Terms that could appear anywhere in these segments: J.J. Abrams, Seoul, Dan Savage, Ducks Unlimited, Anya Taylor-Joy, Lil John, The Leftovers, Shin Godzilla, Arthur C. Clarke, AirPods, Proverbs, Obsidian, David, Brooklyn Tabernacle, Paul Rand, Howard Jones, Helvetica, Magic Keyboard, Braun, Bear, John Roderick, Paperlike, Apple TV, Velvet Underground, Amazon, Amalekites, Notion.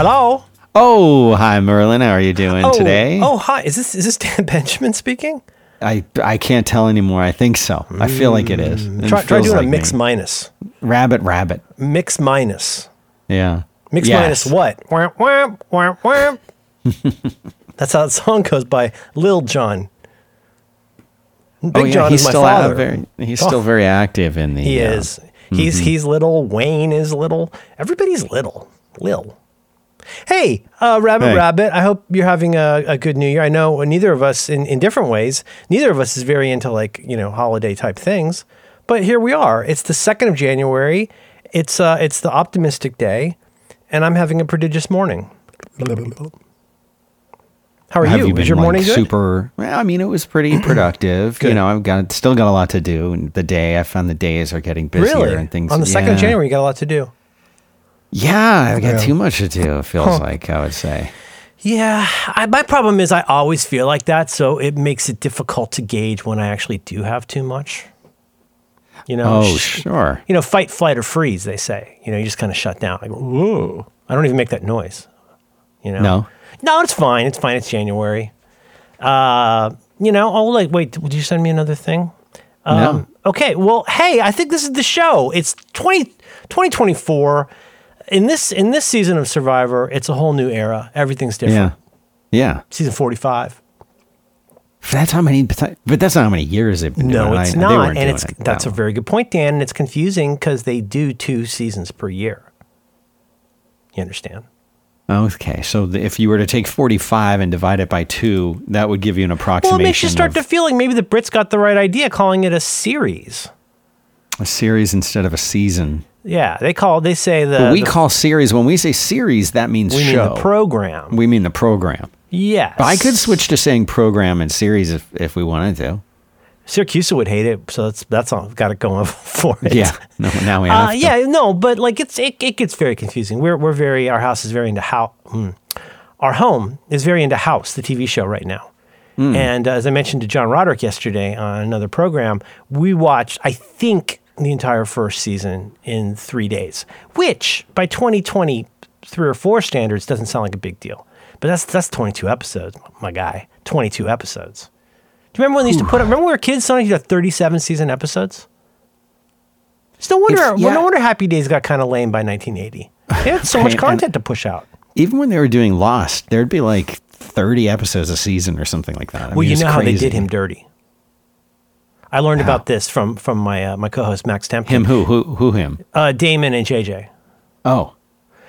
Hello. Oh, hi, Merlin. How are you doing today? Oh, hi. Is this Dan Benjamin speaking? I can't tell anymore. I think so. I feel like it is. Try doing like a mix minus. Rabbit. Mix minus. Yeah. Mix minus what? Wah, wah, wah, wah. That's how the song goes by Lil John. Big John is my father. He's still very active in the... He is. He's little. Wayne is little. Everybody's little. Lil. Hey, Rabbit, I hope you're having a good New Year. I know neither of us, in different ways, neither of us is very into holiday type things, but here we are. It's the 2nd of January. It's the optimistic day, and I'm having a prodigious morning. How are you? Was your morning good? Super. Well, I mean, it was pretty productive. You know, I've still got a lot to do. And the day, I found the days are getting busier and things. On the 2nd of January, you got a lot to do. Yeah, I've got too much to do, it feels like, I would say. Yeah, my problem is I always feel like that, so it makes it difficult to gauge when I actually do have too much. You know, sure. You know, fight, flight, or freeze, they say. You know, you just kind of shut down. I go, whoa. I don't even make that noise, you know? No, it's fine. It's fine. It's January. Wait, did you send me another thing? No. Okay, well, hey, I think this is the show. It's 2024. In this season of Survivor, it's a whole new era. Everything's different. Yeah. Season 45. That's not how many years they've been doing it. No, it's not. And that's a very good point, Dan. And it's confusing because they do 2 seasons per year. You understand? Okay, so if you were to take 45 and divide it by 2, that would give you an approximation. Well, it makes you start to feel like maybe the Brits got the right idea calling it a series. A series instead of a season. Yeah, we call series, when we say series, that means we show. We mean the program. Yes. But I could switch to saying program and series if we wanted to. Syracuse would hate it, so that's all. I've got it going for it. Yeah. No, now we have to. Yeah, no, but like it gets very confusing. Our home is very into House, the TV show right now. Mm. And as I mentioned to John Roderick yesterday on another program, we watched, I think, the entire first season in 3 days, which by 2023 or 4 standards doesn't sound like a big deal. But that's 22 episodes, my guy. 22 episodes. Do you remember when they used to put up? Remember when we were kids? Someone used to have 37 season episodes. It's no wonder Happy Days got kind of lame by 1980. They had so much content to push out. Even when they were doing Lost, there'd be like 30 episodes a season or something like that. Well, you know how they did him dirty. I learned about this from my my co-host Max Temkin. Him who him? Damon and J.J. Oh,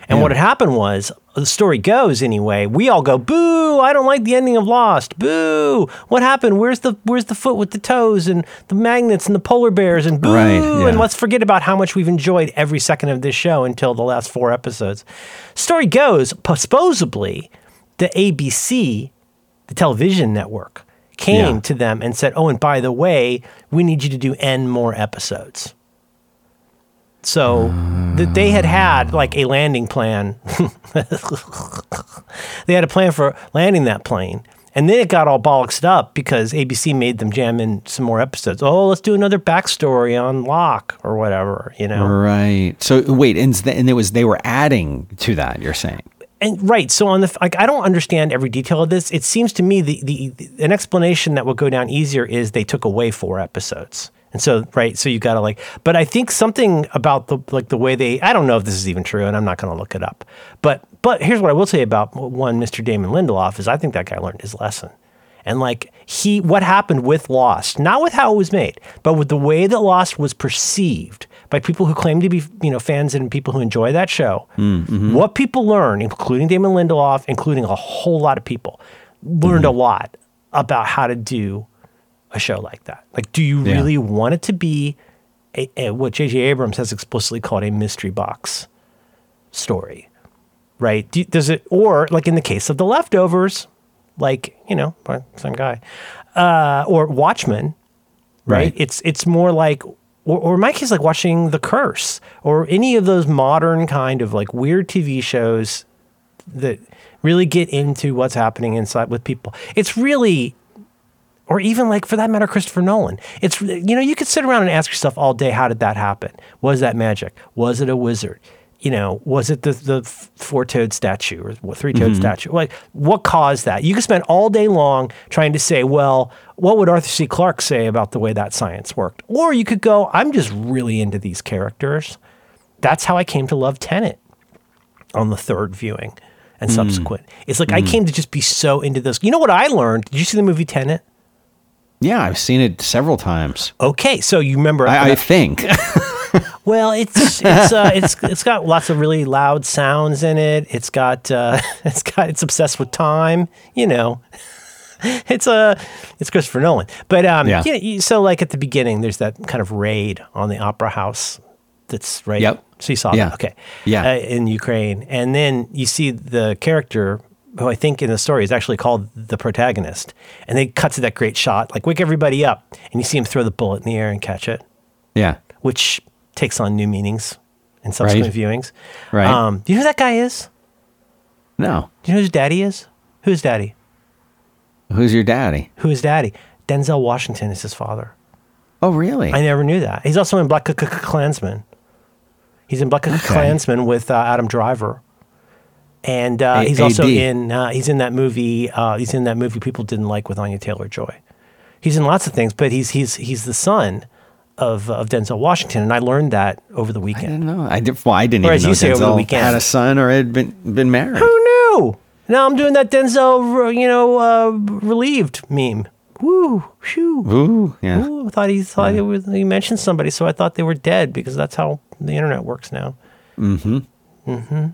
and what had happened was, the story goes anyway, we all go, boo! I don't like the ending of Lost. Boo! What happened? Where's the foot with the toes and the magnets and the polar bears and boo! Right, yeah. And let's forget about how much we've enjoyed every second of this show until the last 4 episodes. Story goes, supposedly, the ABC, the television network, came to them and said, and by the way, we need you to do N more episodes. So they had like a landing plan. They had a plan for landing that plane. And then it got all bollocksed up because ABC made them jam in some more episodes. Oh, let's do another backstory on Locke or whatever, you know? Right. So wait, they were adding to that, you're saying? And right, so I don't understand every detail of this. It seems to me an explanation that would go down easier is they took away 4 episodes, and so you got to But I think something about the way they. I don't know if this is even true, and I'm not going to look it up. But here's what I will say about one Mr. Damon Lindelof is I think that guy learned his lesson, and what happened with Lost, not with how it was made, but with the way that Lost was perceived by people who claim to be, fans and people who enjoy that show. Mm-hmm. What people learn, including Damon Lindelof, including a whole lot of people, learned a lot about how to do a show like that. Like, do you really want it to be what J.J. Abrams has explicitly called a mystery box story, right? Or in the case of The Leftovers, same guy, or Watchmen, right? It's more like... Or in my case, like watching The Curse or any of those modern kind of weird TV shows that really get into what's happening inside with people. It's really, or even for that matter, Christopher Nolan. It's, you could sit around and ask yourself all day, how did that happen? Was that magic? Was it a wizard? you know, was it the four-toed statue or three-toed statue? Like, what caused that? You could spend all day long trying to say, well, what would Arthur C. Clarke say about the way that science worked? Or you could go, I'm just really into these characters. That's how I came to love Tenet on the third viewing and subsequent. It's like I came to just be so into this. You know what I learned? Did you see the movie Tenet? Yeah, I've seen it several times. Okay, so you remember... I think... Well, it's got lots of really loud sounds in it. It's obsessed with time. You know, it's Christopher Nolan. But so like at the beginning, there's that kind of raid on the opera house. That's right. Yep. So you saw that. Okay. Yeah. In Ukraine, and then you see the character who I think in the story is actually called the protagonist, and they cut to that great shot, like wake everybody up, and you see him throw the bullet in the air and catch it. Yeah. Which takes on new meanings in subsequent viewings. Right. Do you know who that guy is? No. Do you know who his daddy is? Who's daddy? Who's your daddy? Who is daddy? Denzel Washington is his father. Oh, really? I never knew that. He's also in Black K-Klansman. He's in Black K-Klansman with Adam Driver. And he's also in, he's in that movie people didn't like with Anya Taylor-Joy. He's in lots of things, but he's the son of Denzel Washington, and I learned that over the weekend. I didn't know. I didn't even know Denzel had a son or had been married. Who knew? Now I'm doing that Denzel, relieved meme. Woo, whew. Ooh, yeah. Ooh, I thought he mentioned somebody, so I thought they were dead because that's how the internet works now. Mm-hmm. Mm-hmm.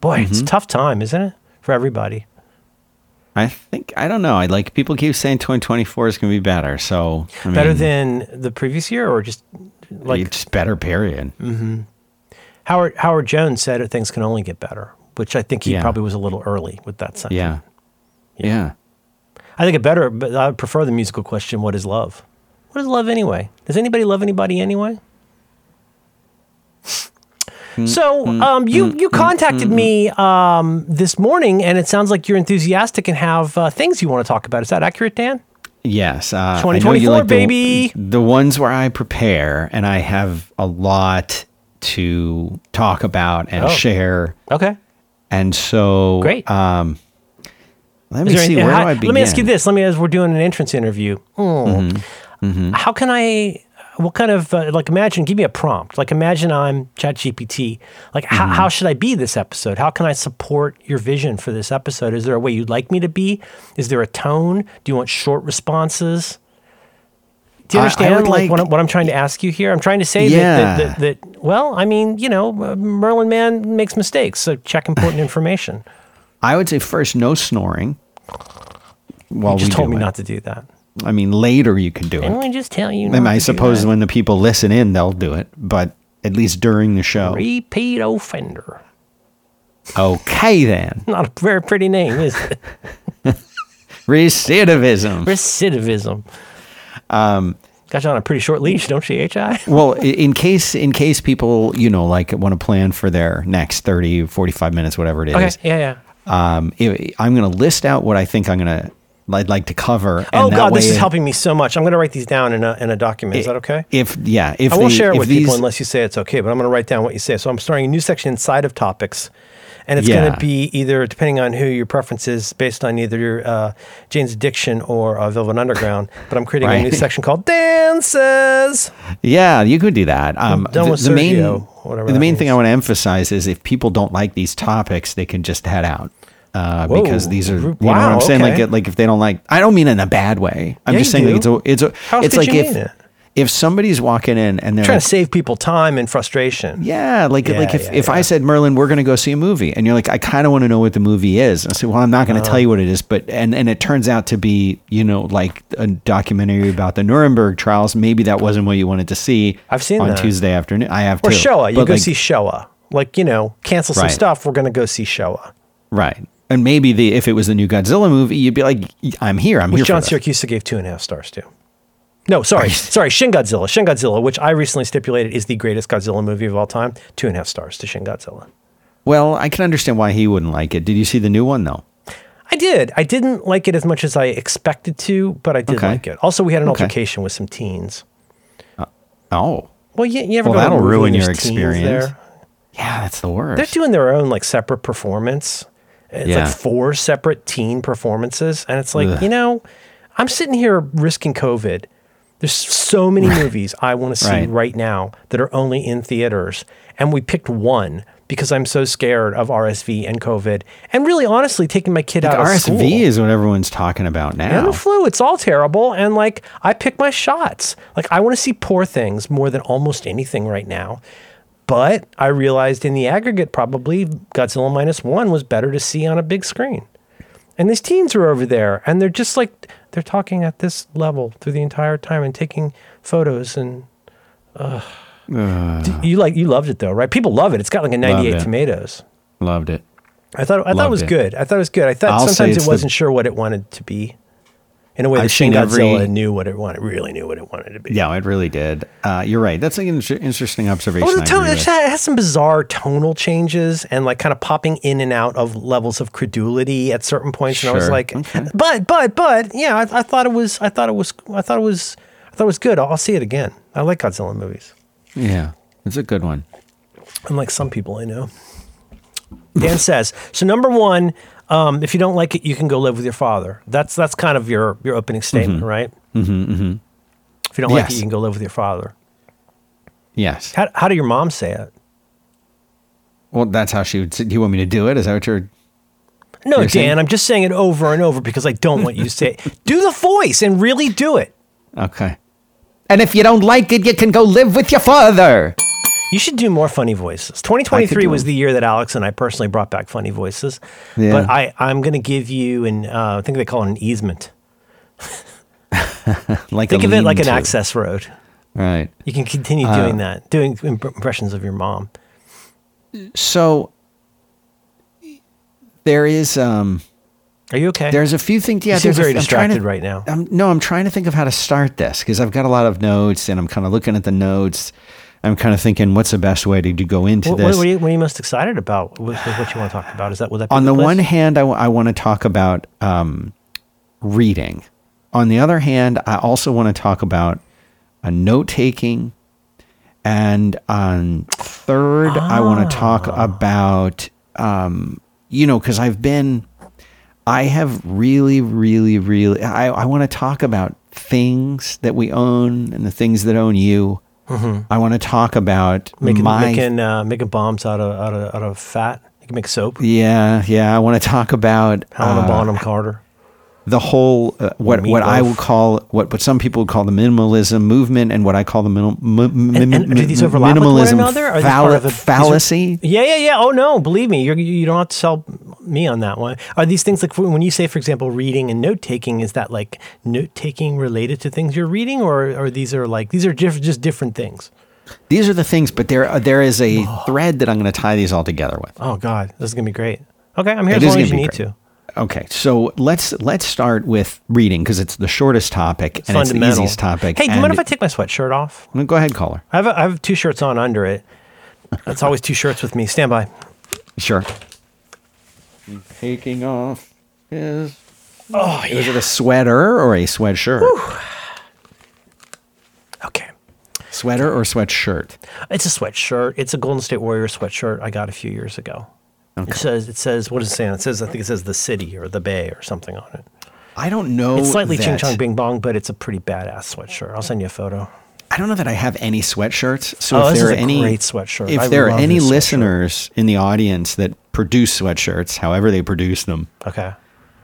Boy, it's a tough time, isn't it, for everybody? I don't know. People keep saying 2024 is going to be better. So better than the previous year, or just like it's better. Period. Mm-hmm. Howard Jones said that things can only get better, which I think he probably was a little early with that sentiment. Yeah. I think it better, but I prefer the musical question: what is love? What is love anyway? Does anybody love anybody anyway? So you contacted me this morning, and it sounds like you're enthusiastic and have things you want to talk about. Is that accurate, Dan? Yes. 2024, like baby. The ones where I prepare, and I have a lot to talk about and share. Okay. And so... Great. Let me see, where do I begin? Let me ask you this. As we're doing an entrance interview, how can I... What kind of, imagine, give me a prompt. Imagine I'm ChatGPT. How should I be this episode? How can I support your vision for this episode? Is there a way you'd like me to be? Is there a tone? Do you want short responses? Do you understand what I'm trying to ask you here? I'm trying to say Merlin Man makes mistakes, so check important information. I would say first, no snoring. You just told me not to do that. Later you can do it. I just tell you. I suppose when the people listen in, they'll do it, but at least during the show. Repeat offender. Okay, then. Not a very pretty name, is it? Recidivism. Got you on a pretty short leash, don't she, H.I.? Well, in case people, want to plan for their next 30, 45 minutes, whatever it is. Okay, yeah. I'm going to list out what I think I'd like to cover. And this is helping me so much. I'm going to write these down in a document. Is that okay? If I won't share it with people unless you say it's okay, but I'm going to write down what you say. So I'm starting a new section inside of topics, and it's going to be either, depending on who your preference is, based on either your Jane's Addiction or Velvet Underground, but I'm creating a new section called Dances. Yeah, you could do that. The main thing I want to emphasize is if people don't like these topics, they can just head out. Because these are, what I'm saying? If they don't like, I don't mean in a bad way. I'm just saying if somebody's walking in and they're trying to save people time and frustration. Yeah. If I said, Merlin, we're going to go see a movie, and you're like, I kind of want to know what the movie is. And I say, well, I'm not going to tell you what it is, but, and it turns out to be, a documentary about the Nuremberg trials. Maybe that wasn't what you wanted to see. I've seen on that. Tuesday afternoon. I have too. Shoah. You go see Shoah, cancel some stuff. We're going to go see Shoah. Right. And maybe if it was the new Godzilla movie, you'd be like, I'm here. I'm here. Which John Syracuse gave 2.5 stars to. No, sorry. Shin Godzilla, which I recently stipulated is the greatest Godzilla movie of all time. 2.5 stars to Shin Godzilla. Well, I can understand why he wouldn't like it. Did you see the new one though? I did. I didn't like it as much as I expected to, but I did like it. Also, we had an altercation with some teens. Well, you ever go to a movie and there's teens there? That'll ruin your experience. Yeah, that's the worst. They're doing their own like separate performance. It's like four separate teen performances. And it's like, you know, I'm sitting here risking COVID. There's so many movies I want to see right now that are only in theaters. And we picked one because I'm so scared of RSV and COVID. And really, honestly, taking my kid out of RSV school. RSV is what everyone's talking about now. And the flu, it's all terrible. And like, I pick my shots. Like, I want to see Poor Things more than almost anything right now. But I realized in the aggregate, probably Godzilla Minus One was better to see on a big screen. And these teens are over there, and they're just like, they're talking at this level through the entire time and taking photos and, You loved it though, right? People love it. It's got like a 98 tomatoes. Loved it. I thought it was good. I thought it was good. I thought sometimes it wasn't sure what it wanted to be. In a way, the Shin Godzilla knew what it wanted. Really knew what it wanted to be. Yeah, it really did. You're right. That's an interesting observation. Well, it has some bizarre tonal changes and like kind of popping in and out of levels of credulity at certain points. Sure. And I was like, okay. but yeah, I thought it was good. I'll see it again. I like Godzilla movies. Yeah, it's a good one. Unlike some people I know. Dan says, so number one, if you don't like it, you can go live with your father. That's kind of your opening statement, right? Mm-hmm, mm-hmm. If you don't like it, you can go live with your father. Yes. How did your mom say it? Well, that's how she would say, do you want me to do it? Is that what you're... No, Dan, saying? I'm just saying it over and over because I don't want you to say it. Do the voice and really do it. Okay. And if you don't like it, you can go live with your father. You should do more funny voices. 2023 was the year that Alex and I personally brought back funny voices. Yeah. But I'm going to give you I think they call it an easement. Think of it like an access road. Right. You can continue doing that, doing impressions of your mom. So there is... Are you okay? There's a few things. Yeah, you're very distracted right now. I'm trying to think of how to start this because I've got a lot of notes and I'm kind of looking at the notes. I'm kind of thinking, what's the best way to go into this? What are you most excited about? What you want to talk about? Would that be on the one hand, I want to talk about reading. On the other hand, I also want to talk about note taking. And on third, I want to talk about, because I have really, I want to talk about things that we own and the things that own you. Mm-hmm. I want to talk about making bombs out of fat. You can make soap. Yeah. I want to talk about Helena Bonham Carter. The whole what I would call what some people would call the minimalism movement, and what I call the minimalism fallacy. Yeah. Oh no, believe me, you don't have to sell me on that one. Are these things like when you say, for example, reading and note taking? Is that like note taking related to things you're reading, or these are just different things? These are the things, but there is a thread that I'm going to tie these all together with. Oh God, this is going to be great. Okay, I'm here as long as you need to. Okay, so let's start with reading because it's the shortest topic and it's the easiest topic. Hey, do you mind if I take my sweatshirt off? Go ahead, caller. I have two shirts on under it. That's always two shirts with me. Stand by. Sure. Taking off his... Oh, yeah. Is it a sweater or a sweatshirt? Whew. Okay. Sweater or sweatshirt? It's a sweatshirt. It's a Golden State Warriors sweatshirt I got a few years ago. Okay. It says, what does it say on it? I think it says the city or the bay or something on it. I don't know. It's slightly ching chong bing bong, but it's a pretty badass sweatshirt. I'll send you a photo. I don't know that I have any sweatshirts. So if there are any great sweatshirt. If there are any listeners in the audience that produce sweatshirts, however they produce them. Okay.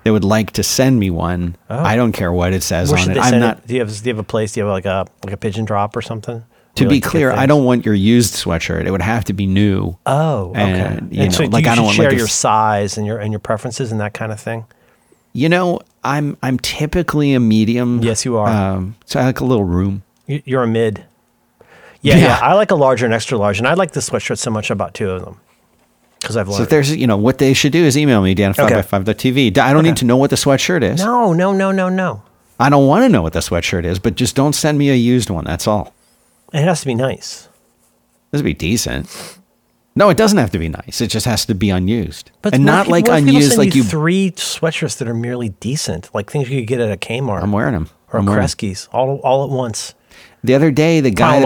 They would like to send me one. Oh. I don't care what it says on it. Do you have a place? Do you have like a pigeon drop or something? To be clear, I don't want your used sweatshirt. It would have to be new. Oh, okay. So you should share your size and your preferences and that kind of thing. You know, I'm typically a medium. Yes, you are. So I like a little room. You're a mid. Yeah. I like a larger and extra large, and I like the sweatshirt so much. I bought two of them because I've learned. So if there's, what they should do is email me dan5by5.tv. I don't need to know what the sweatshirt is. No. I don't want to know what the sweatshirt is, but just don't send me a used one. That's all. It has to be nice. It has to be decent. No, it doesn't have to be nice. It just has to be unused. But and not like unused like you... three sweatshirts that are merely decent, like things you could get at a Kmart. I'm wearing them. Or Kresge's, all at once. The other day, the guy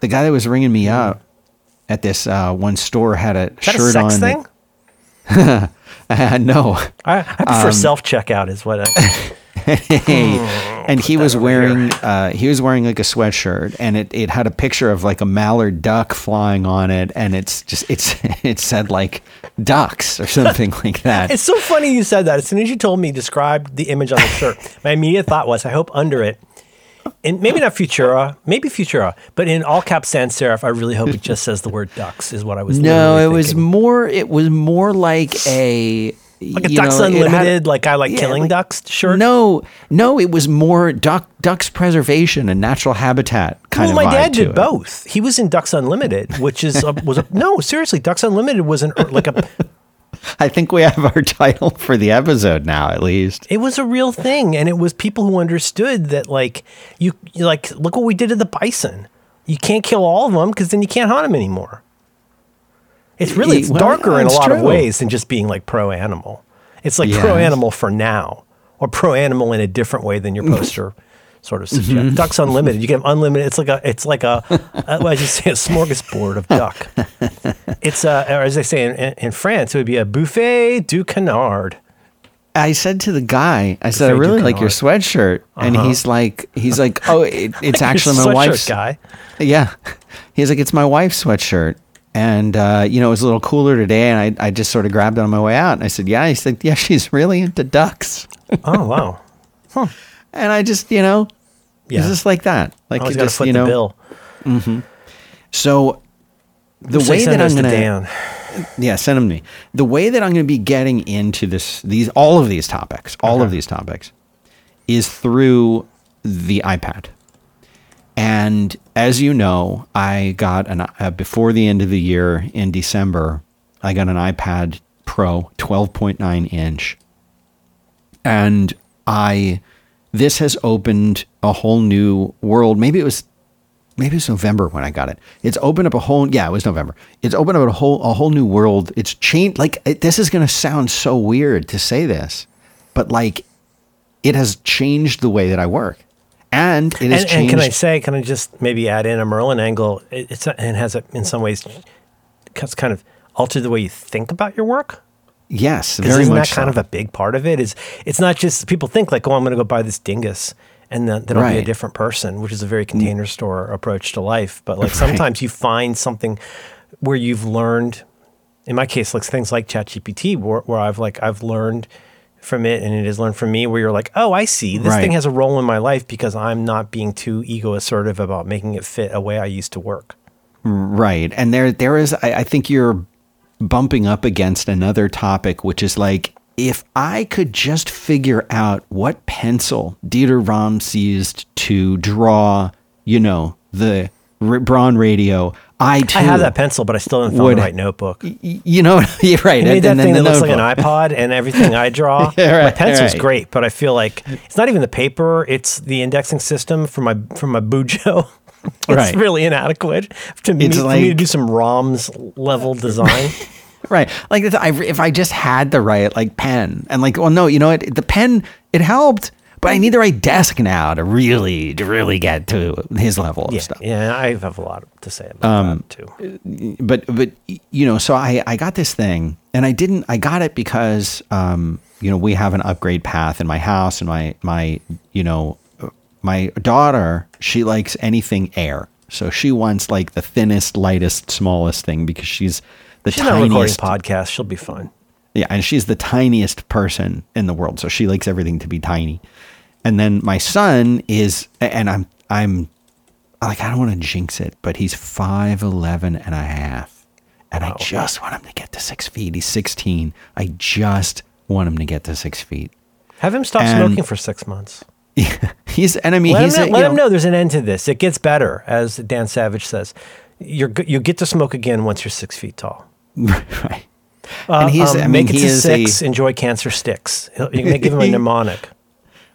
that was ringing me up at this one store had a shirt on. Is that a sex thing? No. I prefer self-checkout is what I... And he was wearing like a sweatshirt, and it had a picture of like a mallard duck flying on it, and it said like ducks or something like that. It's so funny you said that. As soon as you told me, describe the image on the shirt, my immediate thought was, I hope under it, and maybe not Futura, maybe Futura, but in all caps sans serif, I really hope it just says the word ducks is what I was thinking. It was more like a... Like a Ducks Unlimited, like I like killing ducks shirt? No, it was more ducks preservation and natural habitat kind of vibe. Well, my dad did both. He was in Ducks Unlimited, which seriously, Ducks Unlimited was like a... I think we have our title for the episode now, at least. It was a real thing, and it was people who understood that, like, look what we did to the bison. You can't kill all of them because then you can't hunt them anymore. It's darker in a lot of ways than just being like pro-animal. It's like pro-animal for now, or pro-animal in a different way than your poster sort of suggests. Mm-hmm. Ducks Unlimited. You get unlimited. It's like a smorgasbord of duck. It's or as they say in France, it would be a buffet du canard. I said to the guy, I said, I really like your sweatshirt. Uh-huh. And he's like, oh, it's actually my wife's. Guy. Yeah. He's like, it's my wife's sweatshirt. And, it was a little cooler today, and I just sort of grabbed it on my way out. And I said, yeah. He said, yeah, she's really into ducks. Oh, wow. Huh. And I just, it's just like that. Like, I was going to foot the bill. Mm-hmm. So the way that I'm going to... Dan. Yeah, send them to me. The way that I'm going to be getting into all of these topics, is through the iPad. And as you know, I got before the end of the year in December, I got an iPad Pro 12.9 inch. And this has opened a whole new world. Maybe it was November when I got it. It's opened up it was November. It's opened up a whole new world. It's changed. This is going to sound so weird to say this, but like it has changed the way that I work. And it has changed. And can I just maybe add in a Merlin angle? In some ways, kind of altered the way you think about your work. Yes, very much so. Isn't that kind of a big part of it? It's not just people think like, oh, I'm going to go buy this dingus, and then I'll be a different person, which is a very Container Store approach to life. But like sometimes you find something where you've learned. In my case, like things like ChatGPT, where I've learned from it, and it has learned from me, where you're like, oh, I see this thing has a role in my life because I'm not being too ego assertive about making it fit a way I used to work. Right. And there is, I think you're bumping up against another topic, which is like, if I could just figure out what pencil Dieter Rams used to draw, the Braun radio, I have that pencil, but I still didn't find the right notebook. You're right. You made that thing that looks like an iPod, and everything I draw. My pencil's great, but I feel like it's not even the paper; it's the indexing system from my Bujo. It's really inadequate for me to do some ROMs level design. Right, like if I just had the right pen, and the pen, it helped. But I need the right desk now to really get to his level of stuff. Yeah, I have a lot to say about that too. But so I got this thing, and I got it because we have an upgrade path in my house, and my daughter, she likes anything air, so she wants like the thinnest, lightest, smallest thing because she's tiniest. She's not recording podcasts; she'll be fine. Yeah, and she's the tiniest person in the world, so she likes everything to be tiny. And then my son is, and I'm like, I don't want to jinx it, but he's 5'11 and a half. And wow. I just want him to get to 6 feet. He's 16. I just want him to get to 6 feet. Have him stop smoking for 6 months. Yeah, let him know there's an end to this. It gets better, as Dan Savage says. You get to smoke again once you're 6 feet tall. Right. And make it to 6. Enjoy cancer sticks. You can give him a mnemonic.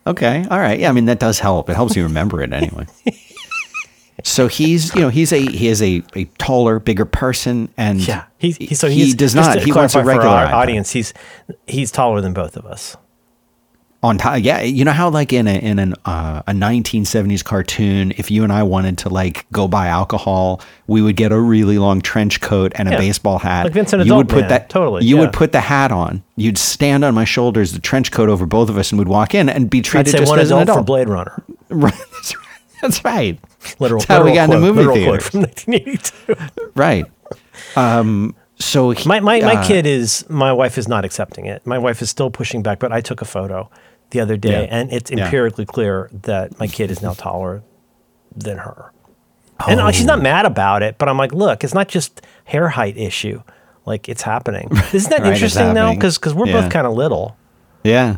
Okay. All right. Yeah. I mean, that does help. It helps you remember it anyway. So he is a taller, bigger person, and he does not. He wants a regular audience. He's taller than both of us. on top. Yeah, you know how like in a 1970s cartoon, if you and I wanted to like go buy alcohol, we would get a really long trench coat and a baseball hat. Like Vincent Adult Man, totally. You would put the hat on. You'd stand on my shoulders, the trench coat over both of us, and we'd walk in and be treated just as an adult. I'd say one adult for Blade Runner. Right. That's right. Literal. That's how we got into movie theaters from 1982. Right. So he, my kid is, my wife is not accepting it. My wife is still pushing back, but I took a photo the other day and it's empirically clear that my kid is now taller than her. Oh. And she's not mad about it, but I'm like, look, it's not just hair height issue. Like it's happening. Isn't that interesting though? Because we're both kind of little. Yeah.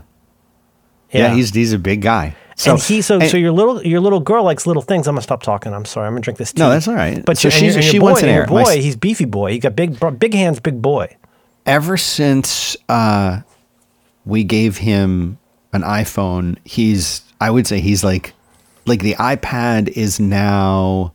Yeah. He's a big guy. So, and so your little girl likes little things. I'm gonna stop talking. I'm sorry. I'm gonna drink this tea. No, that's all right. But so she wants an air. Your boy, he's beefy boy. He got big hands, big boy. Ever since we gave him an iPhone, I would say he's like the iPad is now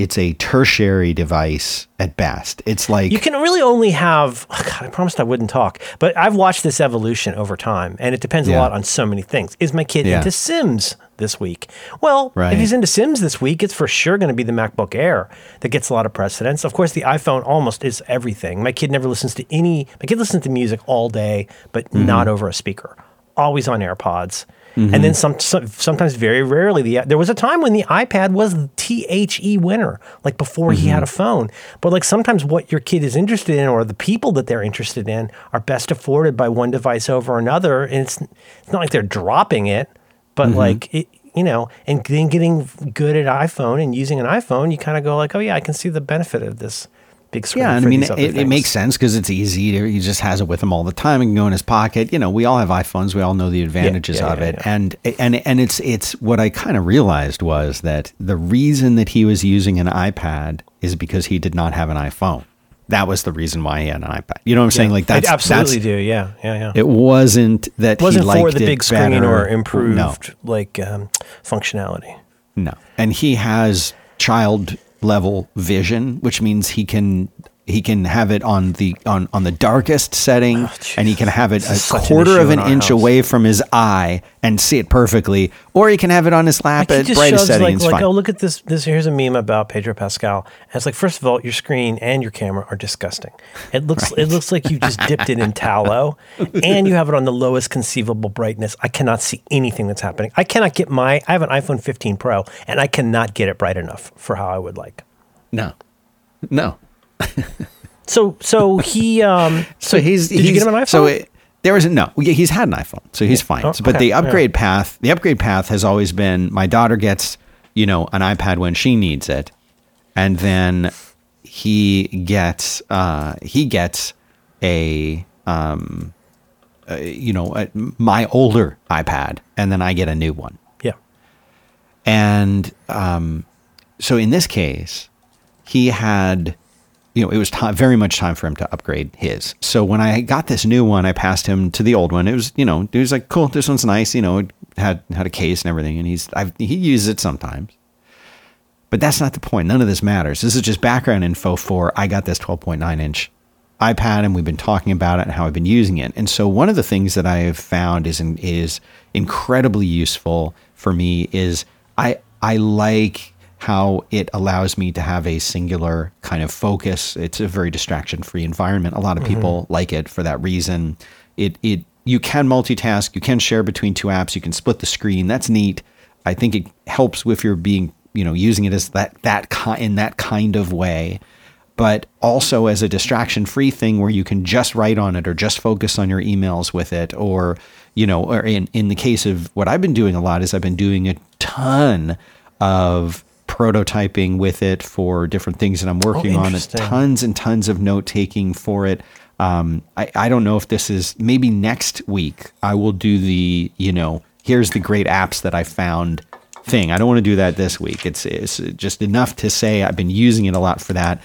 it's a tertiary device at best. It's like you can really only have. Oh God, I promised I wouldn't talk, but I've watched this evolution over time, and it depends a lot on so many things. Is my kid into Sims this week? Well, if he's into Sims this week, it's for sure going to be the MacBook Air that gets a lot of precedence. Of course, the iPhone almost is everything. My kid never listens to any. My kid listens to music all day, but not over a speaker. Always on AirPods. Mm-hmm. And then sometimes very rarely, there was a time when the iPad was the THE winner, like before he had a phone. But like sometimes what your kid is interested in or the people that they're interested in are best afforded by one device over another. And it's not like they're dropping it, but like, it, you know, and then getting good at iPhone and using an iPhone, you kind of go like, oh yeah, I can see the benefit of this big screen. Yeah, and I mean, it makes sense because it's easy. He just has it with him all the time and can go in his pocket. You know, we all have iPhones. We all know the advantages of it. Yeah. And it's what I kind of realized was that the reason that he was using an iPad is because he did not have an iPhone. That was the reason why he had an iPad. You know what I'm saying? Like that's I absolutely do. Yeah, yeah, yeah. It wasn't that he liked it for the big screen better, or improved like functionality. No, and he has child level vision, which means he can have it on the darkest setting, and he can have it a quarter of an inch away from his eye and see it perfectly, or he can have it on his lap at brightest settings. Like, oh, look at this. Here's a meme about Pedro Pascal. And it's like, first of all, your screen and your camera are disgusting. It looks it looks like you just dipped it in tallow, and you have it on the lowest conceivable brightness. I cannot see anything that's happening. I cannot get I have an iPhone 15 Pro, and I cannot get it bright enough for how I would like. No. Did you get him an iPhone? He's had an iPhone, so he's fine. Oh, but the upgrade path, has always been my daughter gets, you know, an iPad when she needs it, and then he gets my older iPad, and then I get a new one. Yeah, and so in this case, he had. You know, it was very much time for him to upgrade his. So when I got this new one, I passed him to the old one. It was, you know, he was like, cool, this one's nice. You know, it had a case and everything. And he uses it sometimes. But that's not the point. None of this matters. This is just background info for I got this 12.9 inch iPad, and we've been talking about it and how I've been using it. And so one of the things that I have found is incredibly useful for me is I like how it allows me to have a singular kind of focus. It's a very distraction-free environment. A lot of people like it for that reason. You can multitask, you can share between two apps, you can split the screen. That's neat. I think it helps if you're being, you know, using it as in that kind of way, but also as a distraction-free thing where you can just write on it or just focus on your emails with it, or, you know, or in the case of what I've been doing a lot is I've been doing a ton of prototyping with it for different things that I'm working on. It's tons and tons of note taking for it. I don't know if this is maybe next week I will do the, you know, here's the great apps that I found thing. I don't want to do that this week. It's just enough to say I've been using it a lot for that.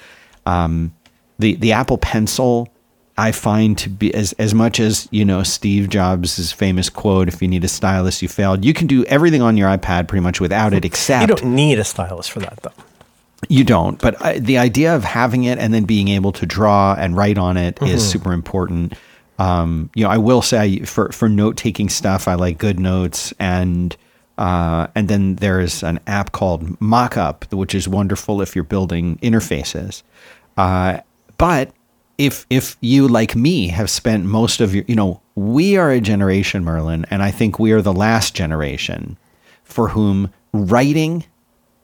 The Apple Pencil I find to be as much as, you know, Steve Jobs' famous quote, if you need a stylus, you failed. You can do everything on your iPad pretty much without it, except... You don't need a stylus for that, though. You don't. But the idea of having it and then being able to draw and write on it is super important. You know, I will say for note taking stuff, I like GoodNotes, and then there is an app called Mockup, which is wonderful if you're building interfaces. But if you, like me, have spent most of your, you know, we are a generation, Merlin, and I think we are the last generation for whom writing,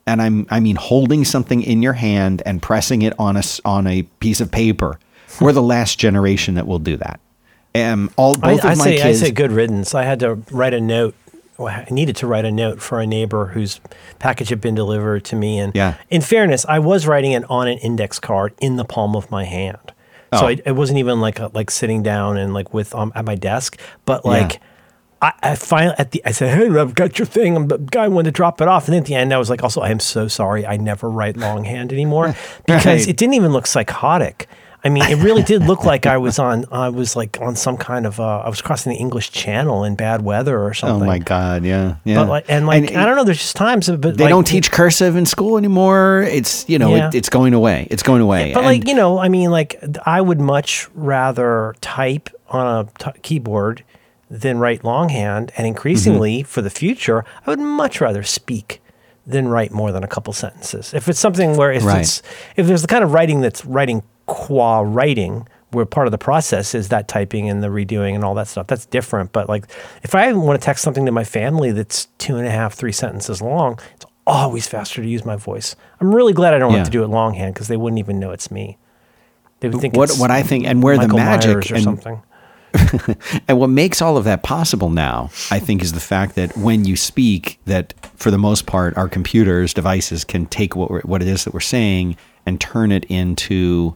and I mean holding something in your hand and pressing it on a piece of paper, we're the last generation that will do that. Both of my kids. I say good riddance. I had to write a note. I needed to write a note for a neighbor whose package had been delivered to me. And in fairness, I was writing it on an index card in the palm of my hand. So it wasn't even like sitting down and like with at my desk, but like I finally I said, "Hey, I've got your thing." And the guy wanted to drop it off, and then at the end, I was like, "Also, I am so sorry. I never write longhand anymore because it didn't even look psychotic." I mean, it really did look like I was on some kind of I was crossing the English Channel in bad weather or something. Oh my God, yeah. But I don't know. There's just times, but they don't teach cursive in school anymore. It's it's going away. It's going away. But I would much rather type on a keyboard than write longhand, and increasingly for the future, I would much rather speak than write more than a couple sentences. If it's something where if there's the kind of writing that's writing. Qua writing, where part of the process is that typing and the redoing and all that stuff. That's different. But like, if I want to text something to my family that's 2.5-3 sentences long, it's always faster to use my voice. I'm really glad I don't have to do it longhand because they wouldn't even know it's me. They would think what I think and where Michael the magic Myers or something. And what makes all of that possible now, I think, is the fact that when you speak, that for the most part, our computers, devices can take what it is that we're saying and turn it into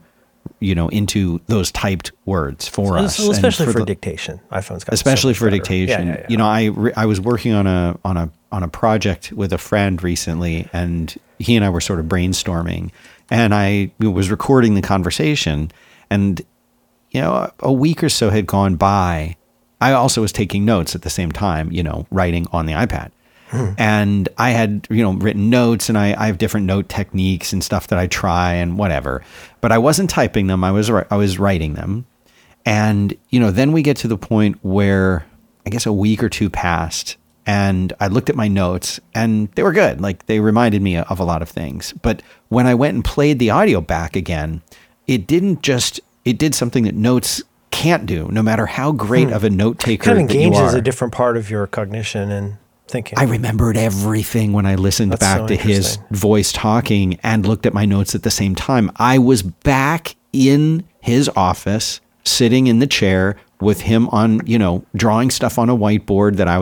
those typed words for us. Especially for dictation. iPhone's got especially for dictation. Yeah. You know, I was working on a project with a friend recently, and he and I were sort of brainstorming, and I was recording the conversation, and you know, a week or so had gone by. I also was taking notes at the same time, you know, writing on the iPad. And I had, you know, written notes, and I have different note techniques and stuff that I try and whatever, but I wasn't typing them. I was writing them. And, you know, then we get to the point where I guess a week or two passed, and I looked at my notes, and they were good. Like, they reminded me of a lot of things. But when I went and played the audio back again, it did something that notes can't do, no matter how great of a note taker you are. It kind of engages a different part of your cognition and thinking. I remembered everything when I listened back to his voice talking and looked at my notes at the same time. I was back in his office, sitting in the chair with him on, you know, drawing stuff on a whiteboard that I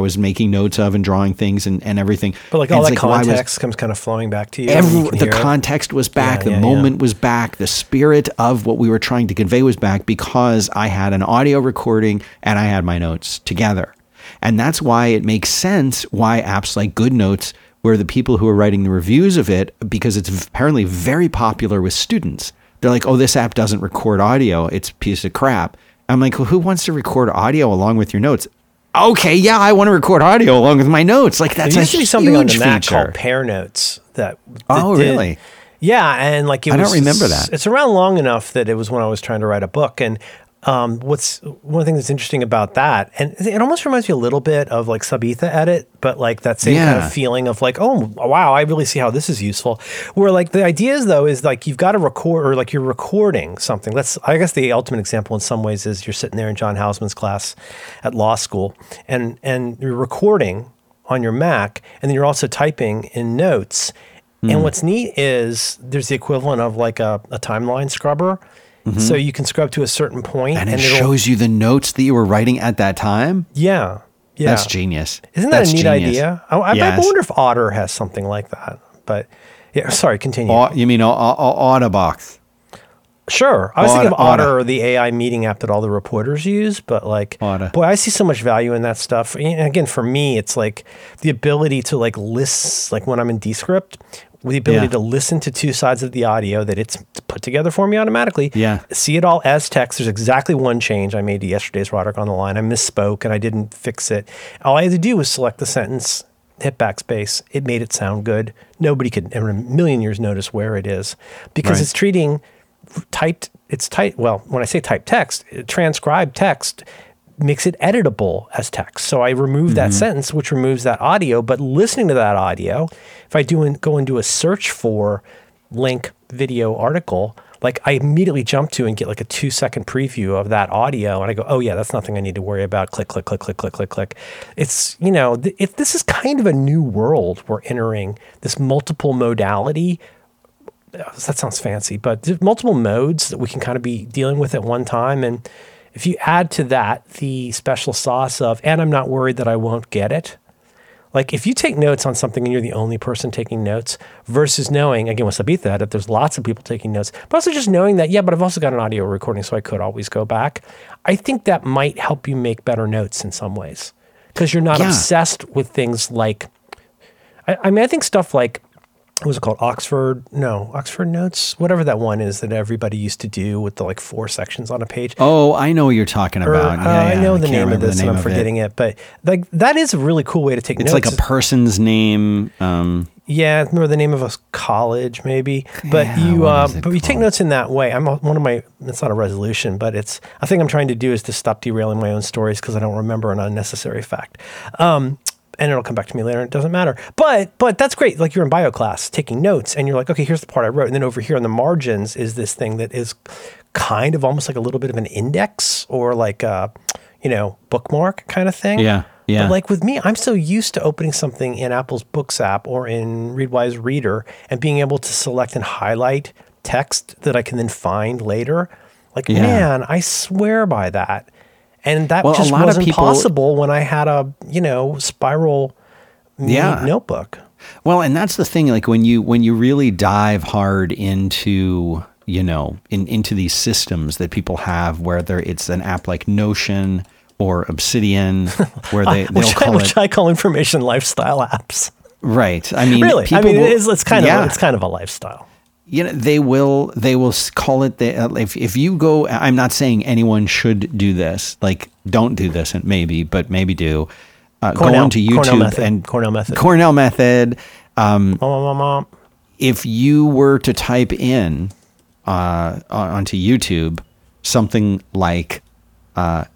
was making notes of and drawing things and everything. But like all that context comes kind of flowing back to you. The context was back. The moment was back. The spirit of what we were trying to convey was back because I had an audio recording and I had my notes together. And that's why it makes sense why apps like GoodNotes, where the people who are writing the reviews of it, because it's apparently very popular with students, they're like, "Oh, this app doesn't record audio. It's a piece of crap." I'm like, "Well, who wants to record audio along with your notes?" Okay, yeah, I want to record audio along with my notes. Like, that's a huge feature. There used to be something on the Mac called Pair Notes. Really? Yeah, and like I don't remember that. It's around long enough that it was when I was trying to write a book. And what's one of the things that's interesting about that, and it almost reminds me a little bit of like Subetha Edit, but like that same kind of feeling of like, oh wow, I really see how this is useful. Where like the idea is though is like you've got to record, or like you're recording something. I guess the ultimate example in some ways is you're sitting there in John Houseman's class at law school, and you're recording on your Mac, and then you're also typing in notes. And what's neat is there's the equivalent of like a timeline scrubber. Mm-hmm. So you can scrub to a certain point. And it shows you the notes that you were writing at that time? Yeah. Yeah. That's genius. Isn't that a neat idea? I wonder if Otter has something like that. But yeah, sorry, continue. You mean Otterbox? Sure. I was thinking of Otter, or the AI meeting app that all the reporters use, but like, Otter. Boy, I see so much value in that stuff. And again, for me, it's like the ability to like list, like when I'm in Descript, with the ability to listen to two sides of the audio that it's put together for me automatically. Yeah. See it all as text. There's exactly one change I made to yesterday's Roderick on the Line. I misspoke and I didn't fix it. All I had to do was select the sentence, hit backspace. It made it sound good. Nobody could in a million years notice where it is because it's treating well, when I say typed text, transcribed text makes it editable as text. So I remove that sentence, which removes that audio, but listening to that audio, if I go and do a search for link, video, article, like I immediately jump to and get like a 2-second preview of that audio. And I go, oh yeah, that's nothing I need to worry about. Click, click, click, click, click, click, click. It's, you know, this is kind of a new world we're entering, this multiple modality. That sounds fancy, but there's multiple modes that we can kind of be dealing with at one time. And if you add to that the special sauce of, and I'm not worried that I won't get it. Like if you take notes on something and you're the only person taking notes versus knowing, again, what's the beat that there's lots of people taking notes, but also just knowing that, yeah, but I've also got an audio recording, so I could always go back. I think that might help you make better notes in some ways because you're not obsessed with things like, I mean, I think stuff like, what was it called? Oxford Notes, whatever that one is that everybody used to do with the like 4 sections on a page. Oh, I know what you're talking about. I know the name of this and I'm forgetting it, but like that is a really cool way to take notes. It's like a person's name. Yeah, I remember the name of a college maybe, but you take notes in that way. It's not a resolution, but I think I'm trying to do is to stop derailing my own stories because I don't remember an unnecessary fact. And it'll come back to me later and it doesn't matter. But that's great. Like you're in bio class taking notes and you're like, okay, here's the part I wrote. And then over here on the margins is this thing that is kind of almost like a little bit of an index or like a, bookmark kind of thing. Yeah. Yeah. But like with me, I'm so used to opening something in Apple's Books app or in Readwise Reader and being able to select and highlight text that I can then find later. Like, man, I swear by that. And that just wasn't possible when I had a, spiral notebook. Well, and that's the thing, like when you really dive hard into, into these systems that people have, whether it's an app like Notion or Obsidian, where which I call information lifestyle apps. Right. I mean, really, it's kind of a lifestyle. They will call it if you go, I'm not saying anyone should do this, like don't do this and maybe do, Cornell, go onto YouTube Cornell method. If you were to type in, onto YouTube, something like,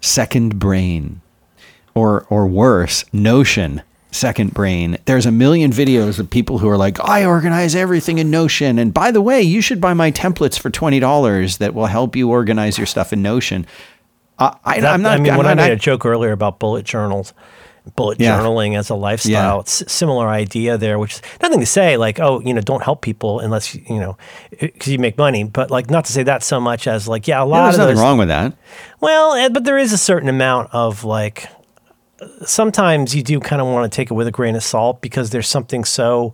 second brain or worse, Notion. Second brain. There's a million videos of people who are like, I organize everything in Notion. And by the way, you should buy my templates for $20 that will help you organize your stuff in Notion. I made a joke earlier about bullet journaling as a lifestyle. Yeah. It's a similar idea there, which is nothing to say like, don't help people unless, because you make money, but like not to say that so much as like, there's nothing wrong with that. Well, but there is a certain amount of like, sometimes you do kind of want to take it with a grain of salt because there's something so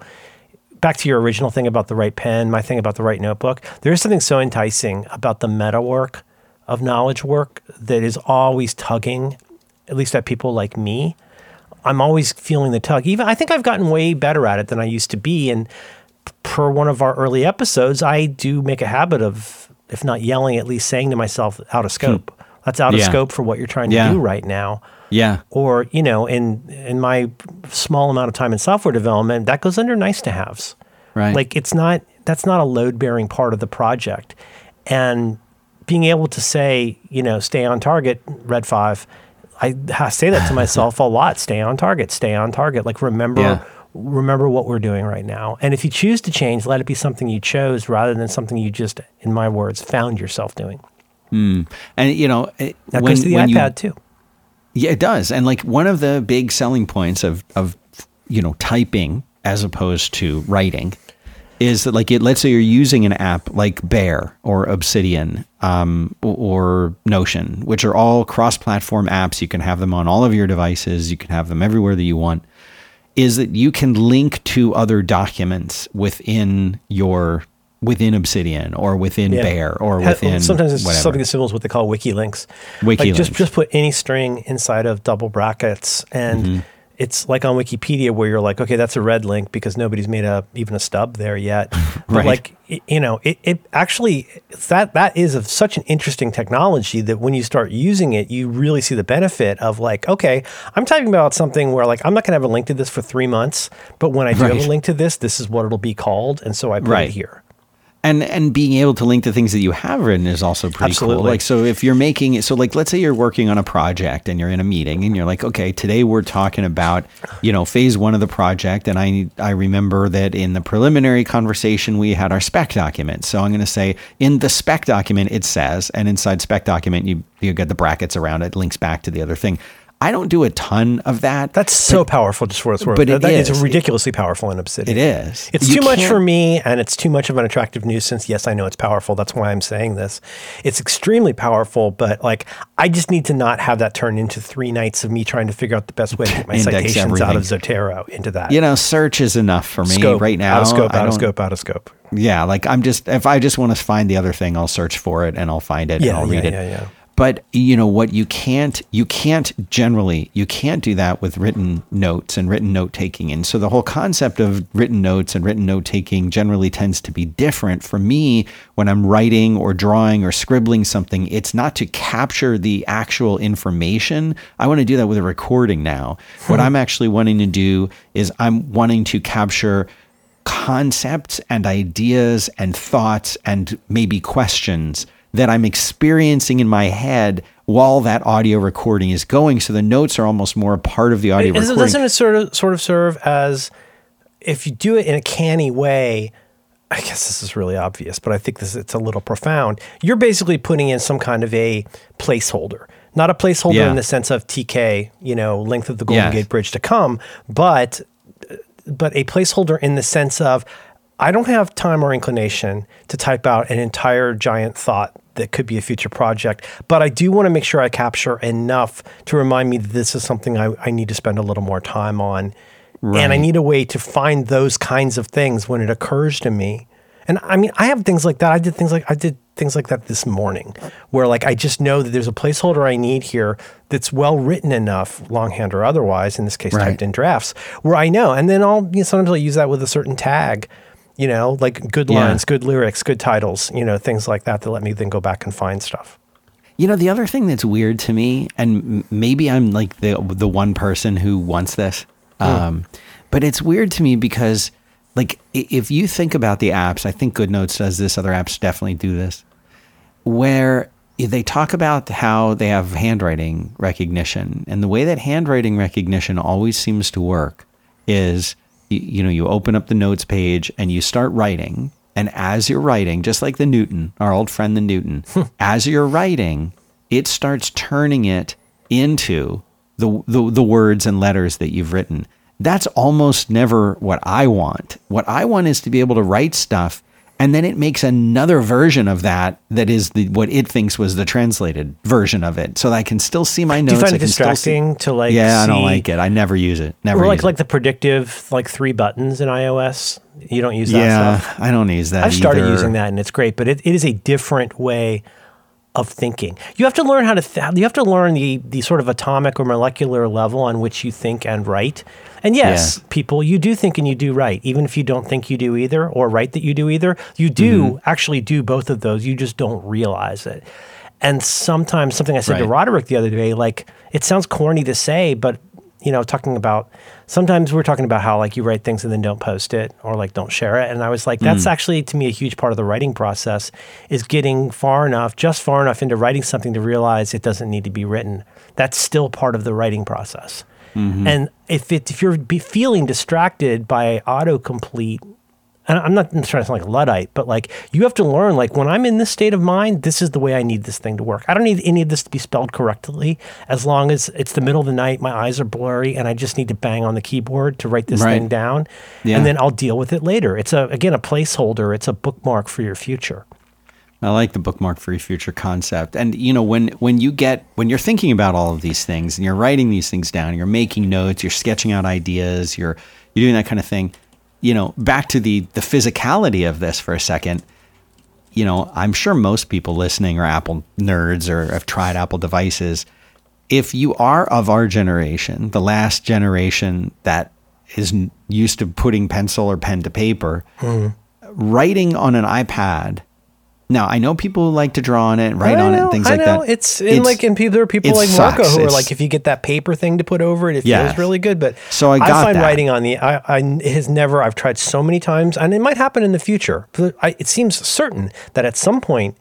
back to your original thing about the right pen, my thing about the right notebook. There is something so enticing about the meta work of knowledge work that is always tugging, at least at people like me. I'm always feeling the tug. Even I think I've gotten way better at it than I used to be. And per one of our early episodes, I do make a habit of, if not yelling, at least saying to myself, out of scope. That's out of scope for what you're trying to do right now. Yeah. Or, in my small amount of time in software development, that goes under nice to haves. Right. Like that's not a load bearing part of the project. And being able to say, stay on target, red 5, I say that to myself a lot, stay on target. Like remember what we're doing right now. And if you choose to change, let it be something you chose rather than something you just, in my words, found yourself doing. Mm. And, that goes to the iPad too. Yeah, it does. And like one of the big selling points of typing as opposed to writing is that like let's say you're using an app like Bear or Obsidian or Notion, which are all cross-platform apps. You can have them on all of your devices. You can have them everywhere that you want. Is that you can link to other documents within Obsidian or within Bear or within sometimes it's whatever. Something as simple as what they call wiki links. Just put any string inside of double brackets and it's like on Wikipedia where you're like, okay, that's a red link because nobody's made even a stub there yet. But it actually that is of such an interesting technology that when you start using it, you really see the benefit of like, okay, I'm talking about something where like, I'm not going to have a link to this for 3 months, but when I do have a link to this, this is what it'll be called. And so I put it here. And being able to link to things that you have written is also pretty cool. Like, so if you're making it, so like, let's say you're working on a project and you're in a meeting and you're like, okay, today we're talking about, you know, phase one of the project. And I remember that in the preliminary conversation, we had our spec document. So I'm going to say in the spec document, it says, and inside spec document, you get the brackets around it, links back to the other thing. I don't do a ton of that. That's so powerful, just for what it's worth. But it's ridiculously powerful in Obsidian. It is. It's too much for me, and it's too much of an attractive nuisance. Yes, I know it's powerful. That's why I'm saying this. It's extremely powerful, but like, I just need to not have that turn into 3 nights of me trying to figure out the best way to get my citations out of Zotero into that. You know, search is enough for me right now. Out of scope. Yeah, like if I just want to find the other thing, I'll search for it and I'll find it and I'll read it. Yeah. But you know what, you can't do that with written notes and written note taking. And so the whole concept of written notes and written note taking generally tends to be different. For me, when I'm writing or drawing or scribbling something, it's not to capture the actual information. I want to do that with a recording now. What I'm actually wanting to do is I'm wanting to capture concepts and ideas and thoughts and maybe questions that I'm experiencing in my head while that audio recording is going. So the notes are almost more a part of the audio recording. Doesn't it sort of serve as, if you do it in a canny way, I guess this is really obvious, but I think it's a little profound. You're basically putting in some kind of a placeholder. Not a placeholder in the sense of TK, you know, length of the Golden Gate Bridge to come, but a placeholder in the sense of, I don't have time or inclination to type out an entire giant thought that could be a future project, but I do want to make sure I capture enough to remind me that this is something I need to spend a little more time on. Right. And I need a way to find those kinds of things when it occurs to me. And I mean, I have things like that. I did things like that this morning, where like, I just know that there's a placeholder I need here that's well written enough, longhand or otherwise, in this case, typed in drafts, where I know. And then sometimes I'll use that with a certain tag. You know, like good lines, good lyrics, good titles, you know, things like that let me then go back and find stuff. You know, the other thing that's weird to me, and maybe I'm like the one person who wants this, but it's weird to me because, like, if you think about the apps, I think GoodNotes does this, other apps definitely do this, where they talk about how they have handwriting recognition. And the way that handwriting recognition always seems to work is, you know, you open up the notes page and you start writing. And as you're writing, just like the Newton, our old friend, the Newton, as you're writing, it starts turning it into the words and letters that you've written. That's almost never what I want. What I want is to be able to write stuff, and then it makes another version of that is what it thinks was the translated version of it, so that I can still see my notes. Do you find it distracting to like? Yeah, I don't like it. I never use it. Never. Or like the predictive, like 3 buttons in iOS. You don't use that stuff. Yeah, I don't use that. I've started using that, and it's great, but it is a different way of thinking. You have to learn how to. You have to learn the sort of atomic or molecular level on which you think and write. And yes, people, you do think and you do write, even if you don't think you do either or write that you do either. You do actually do both of those. You just don't realize it. And sometimes something I said to Roderick the other day, like, it sounds corny to say, but, you know, sometimes we're talking about how like you write things and then don't post it or like don't share it. And I was like, that's actually to me a huge part of the writing process, is getting just far enough into writing something to realize it doesn't need to be written. That's still part of the writing process. Mm-hmm. And if you're feeling distracted by autocomplete, and I'm not trying to sound like a Luddite, but like, you have to learn, like, when I'm in this state of mind, this is the way I need this thing to work. I don't need any of this to be spelled correctly. As long as it's the middle of the night, my eyes are blurry, and I just need to bang on the keyboard to write this thing down, and then I'll deal with it later. It's again a placeholder. It's a bookmark for your future. I like the bookmark for your future concept. And, you know, when you're thinking about all of these things and you're writing these things down, you're making notes, you're sketching out ideas, you're doing that kind of thing, you know, back to the physicality of this for a second, you know, I'm sure most people listening are Apple nerds or have tried Apple devices. If you are of our generation, the last generation that is used to putting pencil or pen to paper, writing on an iPad Now, I know people like to draw on it, write on it, and things like that. I know. There are people like Marco who are like, if you get that paper thing to put over it, it feels really good. But so I find writing on the, I've tried so many times, and it might happen in the future. It seems certain that at some point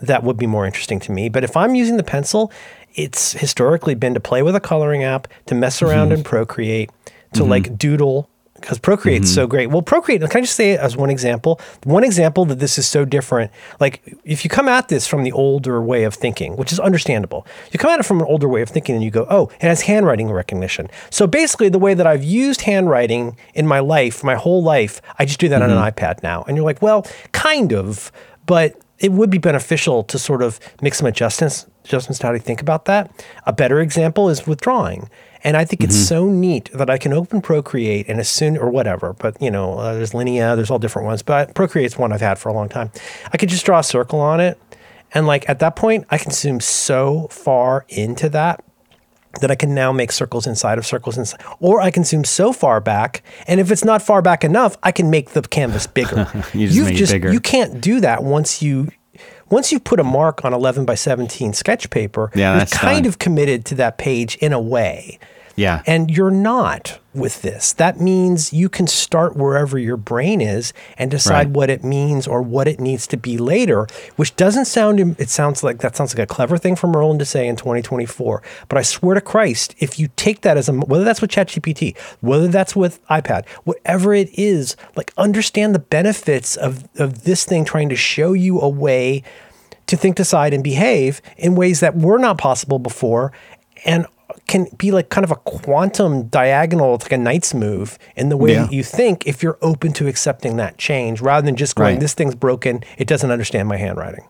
that would be more interesting to me. But if I'm using the pencil, it's historically been to play with a coloring app, to mess around in Procreate, to like doodle. Because Procreate's so great. Well, Procreate, can I just say as one example? One example that this is so different, like if you come at this from the older way of thinking, which is understandable, you come at it from an older way of thinking and you go, oh, it has handwriting recognition. So basically the way that I've used handwriting in my life, my whole life, I just do that on an iPad now. And you're like, well, kind of, but it would be beneficial to sort of make some adjustments to how to think about that. A better example is with drawing. And I think it's so neat that I can open Procreate and as soon, or whatever, but you know, there's Linea, there's all different ones, but Procreate's one I've had for a long time. I could just draw a circle on it. And like at that point, I can zoom so far into that I can now make circles inside of circles inside, or I can zoom so far back. And if it's not far back enough, I can make the canvas bigger. you just make it bigger. You can't do that once you put a mark on 11 by 17 sketch paper, you're kind of committed to that page in a way. Yeah. And you're not with this. That means you can start wherever your brain is and decide what it means or what it needs to be later, which doesn't sound, that sounds like a clever thing for Merlin to say in 2024. But I swear to Christ, if you take that as whether that's with ChatGPT, whether that's with iPad, whatever it is, like understand the benefits of this thing trying to show you a way to think, decide, and behave in ways that were not possible before. And can be like kind of a quantum diagonal, it's like a knight's move in the way that you think if you're open to accepting that change rather than just going, this thing's broken, it doesn't understand my handwriting.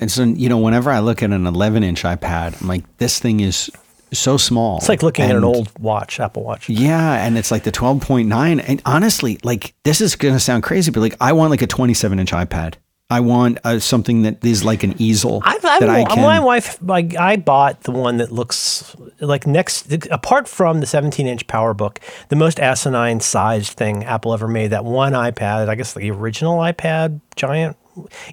And so, you know, whenever I look at an 11-inch iPad, I'm like, this thing is so small. It's like looking at an old watch, Apple Watch. Yeah, and it's like the 12.9. And honestly, like, this is going to sound crazy, but like, I want like a 27-inch iPad. I want something that is like an easel My wife, like, I bought the one that looks like apart from the 17-inch PowerBook, the most asinine sized thing Apple ever made, that one iPad, I guess the original iPad, giant,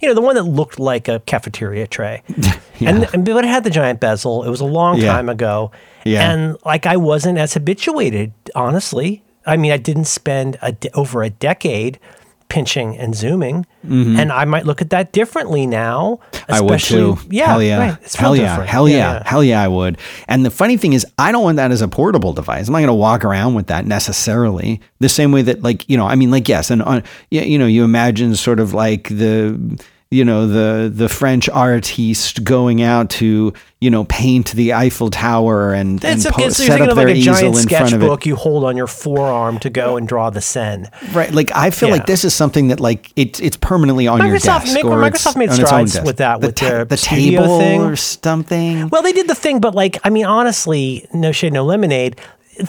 you know, the one that looked like a cafeteria tray. But it had the giant bezel. It was a long time ago. Yeah. And like I wasn't as habituated, honestly. I mean, I didn't spend over a decade pinching and zooming, and I might look at that differently now. I would too. Yeah, hell yeah, right. It's hell yeah, hell yeah, yeah, hell yeah, I would. And the funny thing is, I don't want that as a portable device. I'm not going to walk around with that necessarily. The same way that, like, you know, I mean, like, yes, and on, you know, you imagine sort of like the French artiste going out to, you know, paint the Eiffel Tower set up their easel in front of it. So you're thinking of like a giant sketchbook you hold on your forearm to go and draw the Seine. Right. Like, I feel like this is something that, like, it's permanently on your desk. Microsoft made strides with that, with their table thing or something. Well, they did the thing, but like, I mean, honestly, no shade, no lemonade.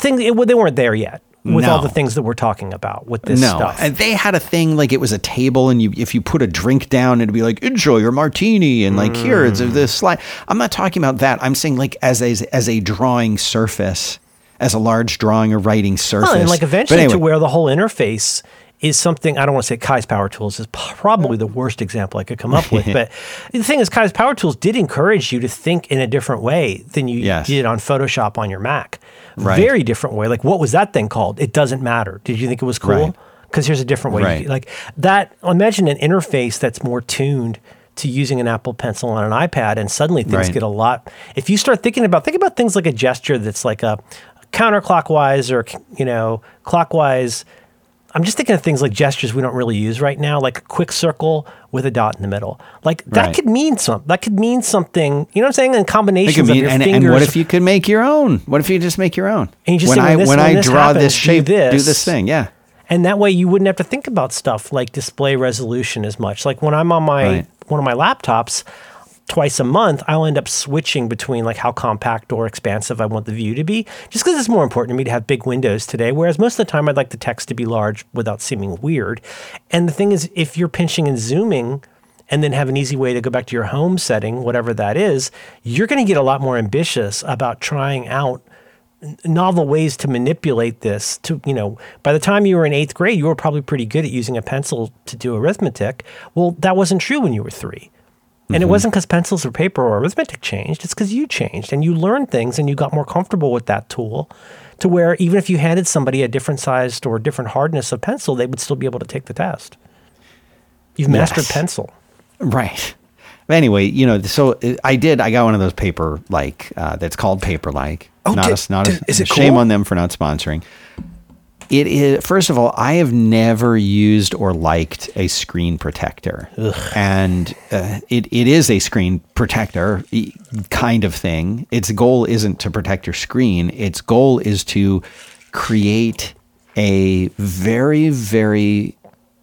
They weren't there yet. With all the things that we're talking about with this stuff. And they had a thing, like it was a table, and if you put a drink down, it'd be like, enjoy your martini, and like, here, it's this slide. I'm not talking about that. I'm saying like as a drawing surface, as a large drawing or writing surface. Oh, and like eventually to where the whole interface is something, I don't want to say Kai's Power Tools is probably the worst example I could come up with, but the thing is Kai's Power Tools did encourage you to think in a different way than you did on Photoshop on your Mac. Right. Very different way. Like, what was that thing called? It doesn't matter. Did you think it was cool? Because here's a different way. Right. Like that, imagine an interface that's more tuned to using an Apple Pencil on an iPad, and suddenly things get a lot. If you start think about things like a gesture that's like a counterclockwise or, you know, clockwise. I'm just thinking of things like gestures we don't really use right now, like a quick circle with a dot in the middle. Like that could mean something. That could mean something. You know what I'm saying? In combinations of your fingers. And what if you could make your own? What if you just make your own? And you just when I draw this shape, do this thing. Yeah. And that way you wouldn't have to think about stuff like display resolution as much. Like when I'm on my one of my laptops, twice a month, I'll end up switching between like how compact or expansive I want the view to be, just because it's more important to me to have big windows today, whereas most of the time I'd like the text to be large without seeming weird. And the thing is, if you're pinching and zooming and then have an easy way to go back to your home setting, whatever that is, you're going to get a lot more ambitious about trying out novel ways to manipulate this. To, you know, by the time you were in 8th grade, you were probably pretty good at using a pencil to do arithmetic. Well, that wasn't true when you were 3. And it wasn't because pencils or paper or arithmetic changed. It's because you changed and you learned things and you got more comfortable with that tool to where even if you handed somebody a different sized or different hardness of pencil, they would still be able to take the test. You've mastered pencil. Right. Anyway, you know, so I got one of those Paperlike, that's called Paperlike. Oh, is it shame cool? on them for not sponsoring. It is, first of all, I have never used or liked a screen protector. Ugh. And it is a screen protector kind of thing. Its goal isn't to protect your screen. Its goal is to create a very, very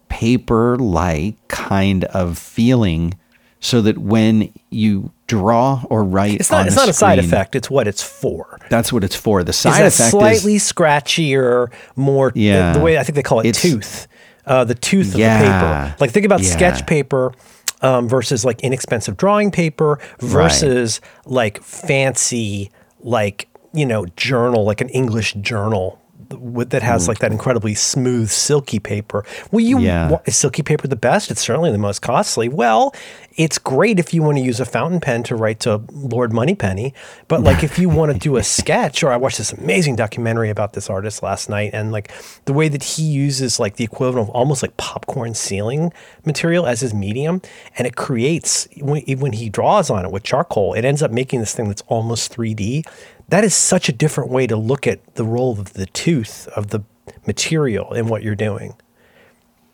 paper-like kind of feeling so that when you draw or write it's not a side effect. It's what it's for. That's what it's for. The side effect slightly scratchier, more the way I think they call it tooth, the tooth of the paper. Like think about sketch paper versus like inexpensive drawing paper versus like fancy, like, you know, journal, like an English journal that has like that incredibly smooth silky paper. Well, is silky paper the best? It's certainly the most costly. Well, it's great if you want to use a fountain pen to write to Lord Moneypenny, but like if you want to do a sketch, or I watched this amazing documentary about this artist last night, and like the way that he uses like the equivalent of almost like popcorn ceiling material as his medium, and it creates, when he draws on it with charcoal, it ends up making this thing that's almost 3D. That is such a different way to look at the role of the tooth of the material in what you're doing.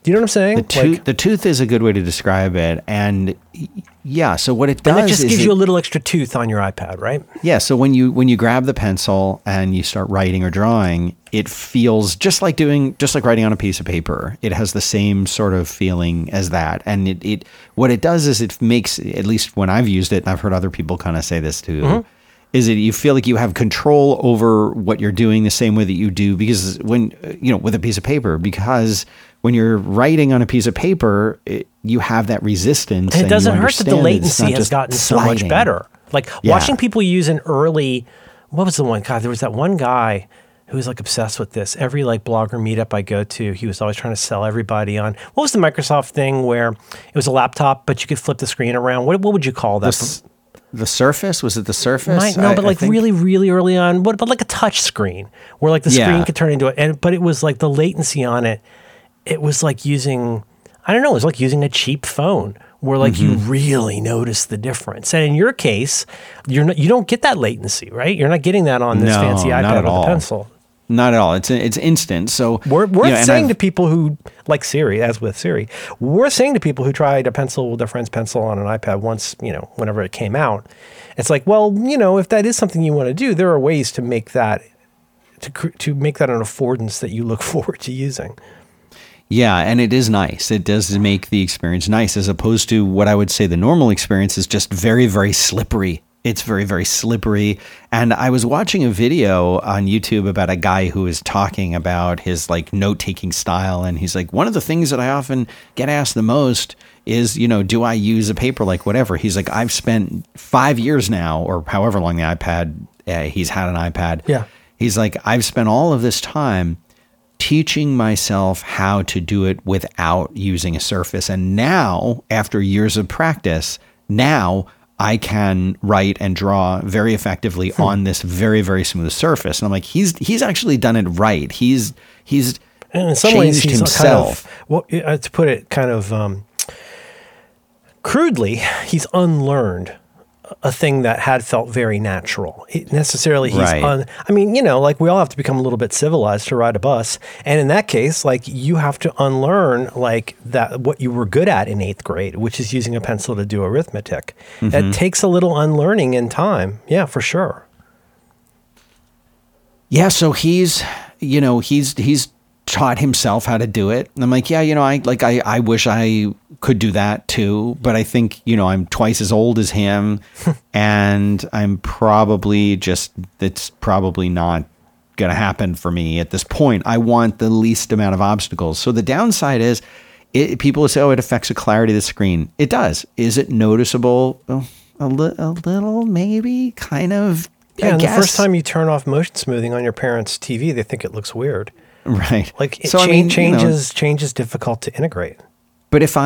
Do you know what I'm saying? The tooth is a good way to describe it. And yeah, so what it does is... it just gives you a little extra tooth on your iPad, right? Yeah, so when you grab the pencil and you start writing or drawing, it feels just like writing on a piece of paper. It has the same sort of feeling as that. And it what it does is it makes, at least when I've used it, and I've heard other people kind of say this too, is it you feel like you have control over what you're doing the same way that you do because when, you know, with a piece of paper, because when you're writing on a piece of paper, you have that resistance. And it doesn't hurt that the latency has gotten so much better. Like watching people use an early, what was the one guy? There was that one guy who was like obsessed with this. Every like blogger meetup I go to, he was always trying to sell everybody on, what was the Microsoft thing where it was a laptop, but you could flip the screen around? What would you call that? The Surface? Was it the Surface? I think really, really early on. What about like a touch screen where like the screen could turn into it? But it was like the latency on it. It was like using, I don't know, it was like using a cheap phone where like you really notice the difference. And in your case, you don't get that latency, right? You're not getting that on this fancy iPad with a pencil. Not at all. It's instant. So we're saying to people who like Siri, as with Siri, we're saying to people who tried a pencil with a friend's pencil on an iPad once, you know, whenever it came out, it's like, well, you know, if that is something you want to do, there are ways to make that an affordance that you look forward to using. Yeah, and it is nice. It does make the experience nice, as opposed to what I would say the normal experience is just very, very slippery. It's very, very slippery. And I was watching a video on YouTube about a guy who is talking about his like note-taking style. And he's like, one of the things that I often get asked the most is, you know, do I use a paper like whatever? He's like, I've spent 5 years now, or however long the iPad, he's had an iPad. Yeah. He's like, I've spent all of this time teaching myself how to do it without using a Surface. And now, after years of practice, I can write and draw very effectively on this very, very smooth surface. And I'm like, he's actually done it right. He's and in some ways he's himself. Kind of, well, to put it kind of crudely, he's unlearned a thing that had felt very natural. I mean, you know, like we all have to become a little bit civilized to ride a bus. And in that case, like you have to unlearn like that, what you were good at in 8th grade, which is using a pencil to do arithmetic. That takes a little unlearning in time. Yeah, for sure. Yeah. So he's taught himself how to do it. And I'm like, yeah, you know, I wish I could do that too, but I think, you know, I'm twice as old as him and it's probably not going to happen for me at this point. I want the least amount of obstacles. So the downside is people say, oh, it affects the clarity of the screen. It does. Is it noticeable? Well, a little, maybe, kind of. Yeah, and the first time you turn off motion smoothing on your parents' TV, they think it looks weird. Right. Like it change is difficult to integrate. But if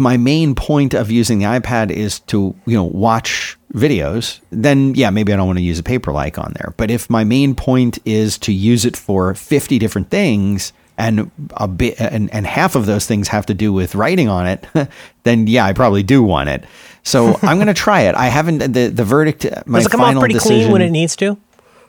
my main point of using the iPad is to, you know, watch videos, then yeah, maybe I don't want to use a Paperlike on there. But if my main point is to use it for 50 different things and a bit and half of those things have to do with writing on it, then yeah, I probably do want it. So I'm going to try it. I haven't the verdict. My Does it come final off pretty decision, clean when it needs to?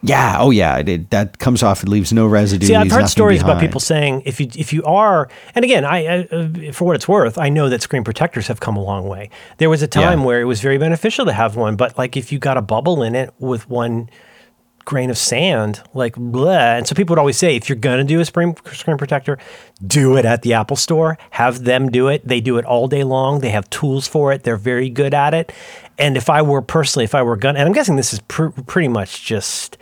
Yeah. Oh, yeah. That comes off. It leaves no residue. See, I've heard stories behind. About people saying if you are, and again, I for what it's worth, I know that screen protectors have come a long way. There was a time where it was very beneficial to have one, but like if you got a bubble in it with one grain of sand, like blah. And so people would always say, if you're gonna do a screen protector, do it at the Apple Store. Have them do it. They do it all day long. They have tools for it. They're very good at it. And if I were gonna, and I'm guessing this is pretty much just,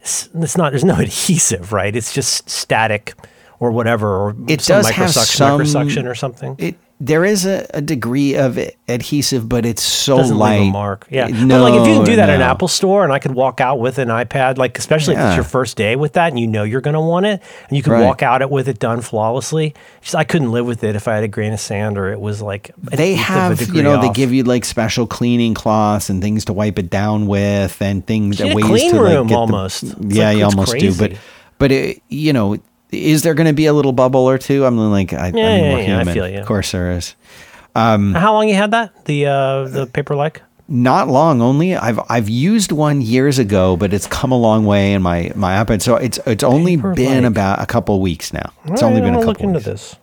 it's not, there's no adhesive, right? It's just static or whatever, or it some does have some microsuction or something. There is a degree of adhesive, but it's so doesn't light. Leave a mark. Yeah. No, but like if you can do that at an Apple Store and I could walk out with an iPad, like especially if it's your first day with that and you know you're going to want it and you can walk out with it done flawlessly. Just, I couldn't live with it if I had a grain of sand or it was like they have, you know, off. They give you like special cleaning cloths and things to wipe it down with and things that ways clean to room like get almost. The, yeah, like, you almost crazy. Do. But it, you know, is there going to be a little bubble or two? I'm like, I'm more human. I feel you. Of course there is. How long you had that? The Paperlike? Not long. Only I've used one years ago, but it's come a long way in my iPad. So it's only been about a couple weeks now. It's only been a couple. Look into this.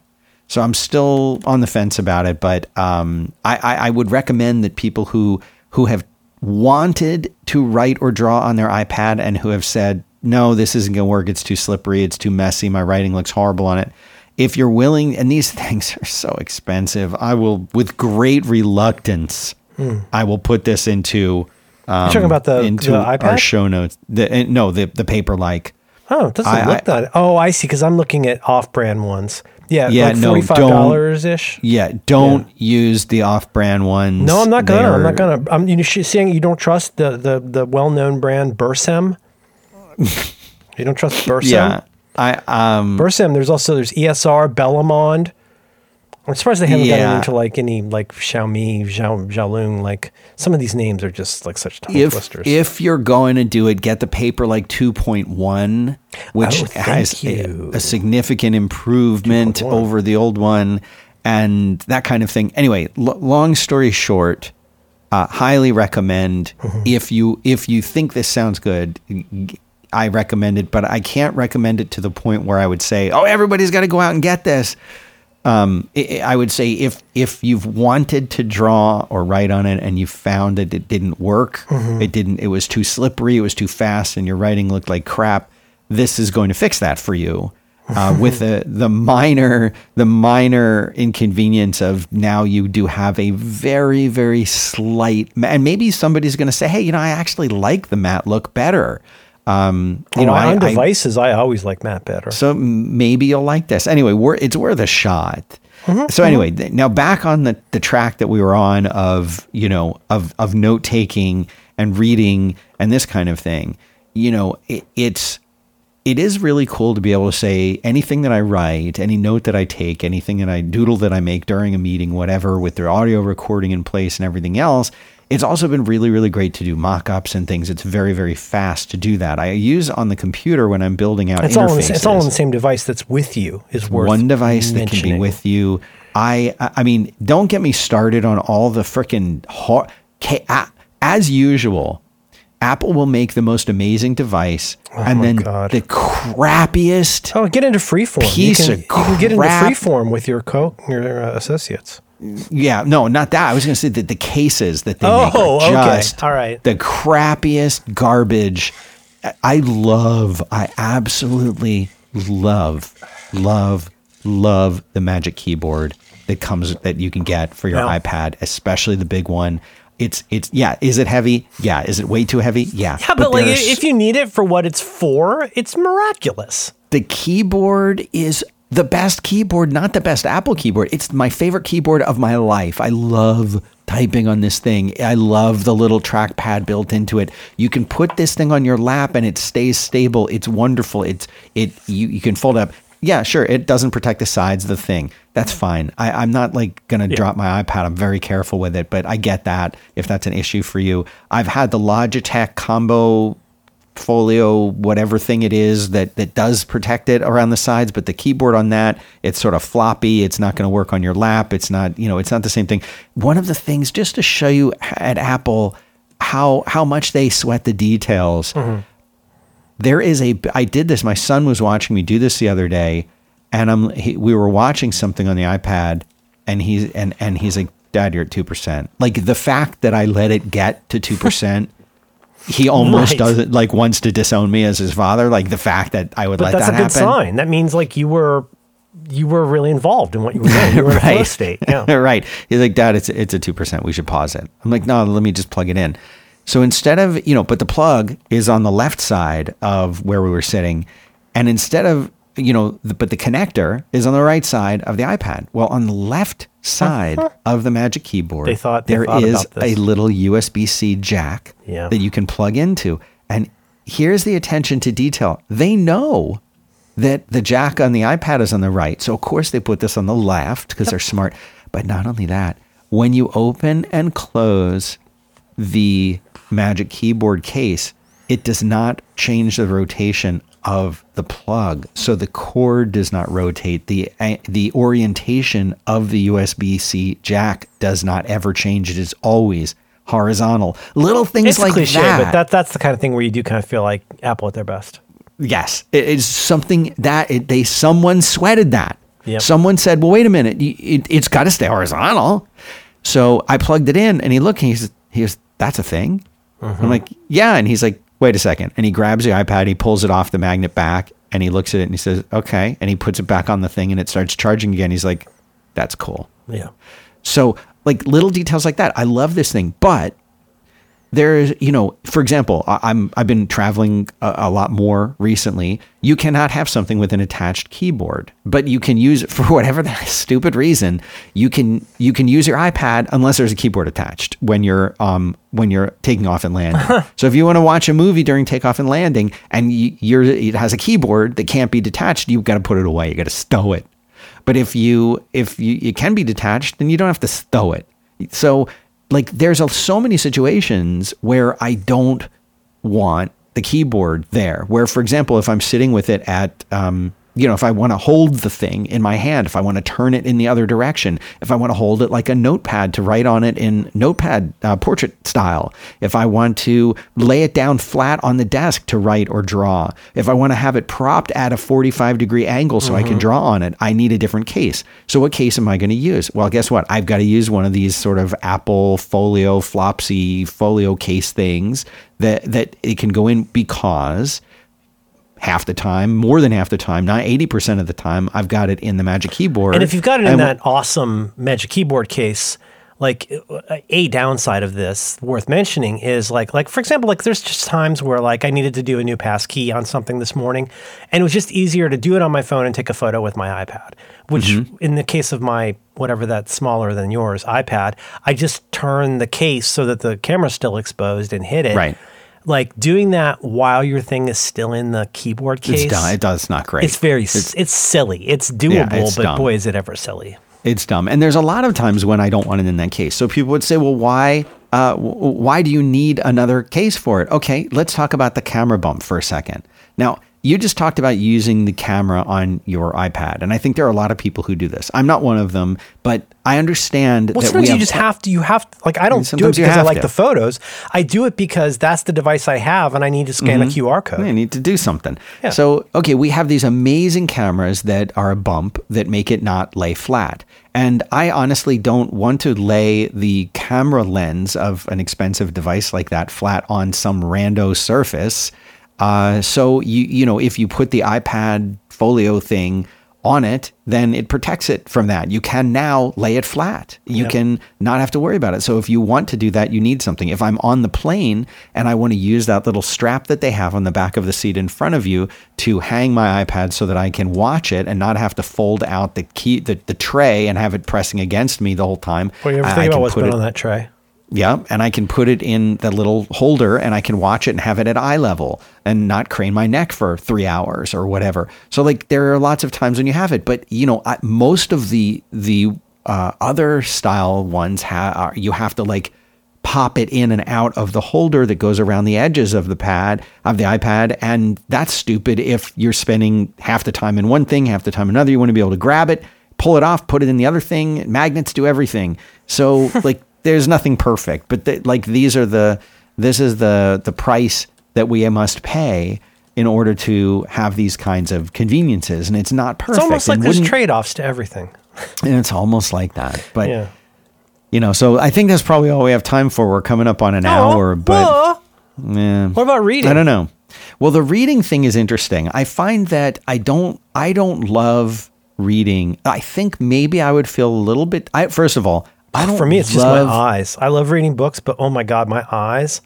So I'm still on the fence about it, but I would recommend that people who have wanted to write or draw on their iPad and who have said, no, this isn't going to work. It's too slippery. It's too messy. My writing looks horrible on it. If you're willing, and these things are so expensive, I will, with great reluctance, I will put this into, you're talking about into the iPad? Our show notes. The Paperlike. Oh, it doesn't look that. Oh, I see. Because I'm looking at off-brand ones. Yeah, like $45-ish. Yeah, don't use the off-brand ones. No, I'm not going to. I'm not going to. You're saying you don't trust the well-known brand Bursem? You don't trust Bursem? Yeah, Bursem. There's ESR, Bellamond. I'm surprised they haven't gotten into like any like Xiaomi, Xiaolong. Like some of these names are just like such tongue twisters. If you're going to do it, get the Paperlike 2.1, which has a significant improvement over the old one, and that kind of thing. Anyway, long story short. Highly recommend if you think this sounds good, I recommend it, but I can't recommend it to the point where I would say, oh, everybody's got to go out and get this. I would say if you've wanted to draw or write on it and you found that it didn't work, it was too slippery, it was too fast, and your writing looked like crap, this is going to fix that for you. With the minor inconvenience of now you do have a very, very slight, and maybe somebody's going to say, hey, you know, I actually like the matte look better. On devices, I always like matte better. So maybe you'll like this. Anyway, it's worth a shot. So anyway, now back on the track that we were on of, you know, of note taking and reading and this kind of thing, you know, it is really cool to be able to say anything that I write, any note that I take, anything that I doodle that I make during a meeting, whatever, with their audio recording in place and everything else. It's also been really, really great to do mock-ups and things. It's very, very fast to do that. I use on the computer when I'm building out interfaces. It's all on the same device that's with you is worth mentioning. One device that can be with you. I mean, don't get me started on all the frickin' as usual. Apple will make the most amazing device, and then the crappiest. Oh, get into Freeform. You can get into Freeform with your associates. Yeah, no, not that. I was going to say that the cases that they make are just the crappiest garbage. I absolutely love the Magic Keyboard that you can get for your iPad, especially the big one. Is it heavy? Yeah. Is it way too heavy? Yeah. Yeah, but like if you need it for what it's for, it's miraculous. The keyboard is the best keyboard, not the best Apple keyboard. It's my favorite keyboard of my life. I love typing on this thing. I love the little trackpad built into it. You can put this thing on your lap and it stays stable. It's wonderful. You can fold up. Yeah, sure. It doesn't protect the sides of the thing. That's fine. I'm not like going to drop my iPad. I'm very careful with it, but I get that if that's an issue for you. I've had the Logitech combo folio, whatever thing it is that does protect it around the sides, but the keyboard on that, it's sort of floppy. It's not going to work on your lap. It's not, it's not the same thing. One of the things, just to show you at Apple, how much they sweat the details. Mm-hmm. There is I did this. My son was watching me do this the other day, and we were watching something on the iPad, and he's like, "Dad, you're at 2%." Like the fact that I let it get to 2%, he almost doesn't wants to disown me as his father. Like the fact that I would let that happen. That's a good sign. That means you were. You were really involved in what you were doing. You were in a flow state. Yeah. Right. He's like, "Dad, it's a 2%. We should pause it." I'm like, "No, let me just plug it in." So instead of, but the plug is on the left side of where we were sitting. And instead of, but the connector is on the right side of the iPad. Well, on the left side of the Magic Keyboard, there is a little USB-C jack that you can plug into. And here's the attention to detail. They know that the jack on the iPad is on the right. So, of course, they put this on the left because they're smart. But not only that, when you open and close the Magic Keyboard case, it does not change the rotation of the plug. So the cord does not rotate. The orientation of the USB-C jack does not ever change. It is always horizontal. Little things it's like cliche, that. But that's the kind of thing where you do kind of feel like Apple at their best. Yes. It is something that someone sweated that. Yep. Someone said, well, wait a minute. It's got to stay horizontal. So I plugged it in and he looked and he says, that's a thing? Mm-hmm. I'm like, yeah. And he's like, wait a second. And he grabs the iPad, he pulls it off the magnet back, and he looks at it and he says, okay. And he puts it back on the thing and it starts charging again. He's like, that's cool. Yeah. So little details like that. I love this thing. But there's, for example, I've been traveling a lot more recently. You cannot have something with an attached keyboard, but you can use it for whatever that stupid reason. You can use your iPad unless there's a keyboard attached when you're taking off and landing. So if you want to watch a movie during takeoff and landing and it has a keyboard that can't be detached, you've got to put it away. You got to stow it. But if you it can be detached, then you don't have to stow it. So there's so many situations where I don't want the keyboard there, where, for example, if I'm sitting with it at, if I want to hold the thing in my hand, if I want to turn it in the other direction, if I want to hold it like a notepad to write on it in notepad portrait style, if I want to lay it down flat on the desk to write or draw, if I want to have it propped at a 45-degree angle so I can draw on it, I need a different case. So what case am I going to use? Well, guess what? I've got to use one of these sort of Apple folio, flopsy folio case things that it can go in, because half the time, more than half the time, not 80% of the time, I've got it in the Magic Keyboard. And if you've got it in that awesome Magic Keyboard case, a downside of this worth mentioning is for example, there's just times where I needed to do a new passkey on something this morning, and it was just easier to do it on my phone and take a photo with my iPad, which in the case of my, whatever that smaller than yours iPad, I just turn the case so that the camera's still exposed and hit it. Right. Doing that while your thing is still in the keyboard case. It's not great. It's silly. It's doable, but dumb. Boy, is it ever silly. It's dumb. And there's a lot of times when I don't want it in that case. So people would say, well, why do you need another case for it? Okay, let's talk about the camera bump for a second. Now, you just talked about using the camera on your iPad, and I think there are a lot of people who do this. I'm not one of them, but I understand that sometimes I don't do it because I like the photos. I do it because that's the device I have, and I need to scan a QR code. I need to do something. Yeah. So, okay, we have these amazing cameras that are a bump that make it not lay flat. And I honestly don't want to lay the camera lens of an expensive device like that flat on some rando surface. So, if you put the iPad folio thing on it, then it protects it from that. You can now lay it flat. You can not have to worry about it. So if you want to do that, you need something. If I'm on the plane and I want to use that little strap that they have on the back of the seat in front of you to hang my iPad so that I can watch it and not have to fold out the key, the tray and have it pressing against me the whole time. Well, you ever think about what's been on that tray? Yeah, and I can put it in the little holder and I can watch it and have it at eye level and not crane my neck for 3 hours or whatever. So like there are lots of times when you have it, but you know, most of the other style ones you have to like pop it in and out of the holder that goes around the edges of the pad of the iPad. And that's stupid if you're spending half the time in one thing, half the time in another. You want to be able to grab it, pull it off, put it in the other thing. Magnets do everything. So like, there's nothing perfect, but this is the price that we must pay in order to have these kinds of conveniences, and it's not perfect. It's almost like there's trade-offs to everything. And it's almost like that, but you know. So I think that's probably all we have time for. We're coming up on an hour, but what about reading? I don't know. Well, the reading thing is interesting. I find that I don't love reading. I think maybe I would feel a little bit. First of all, for me, it's just my eyes. I love reading books, but oh my God, my eyes.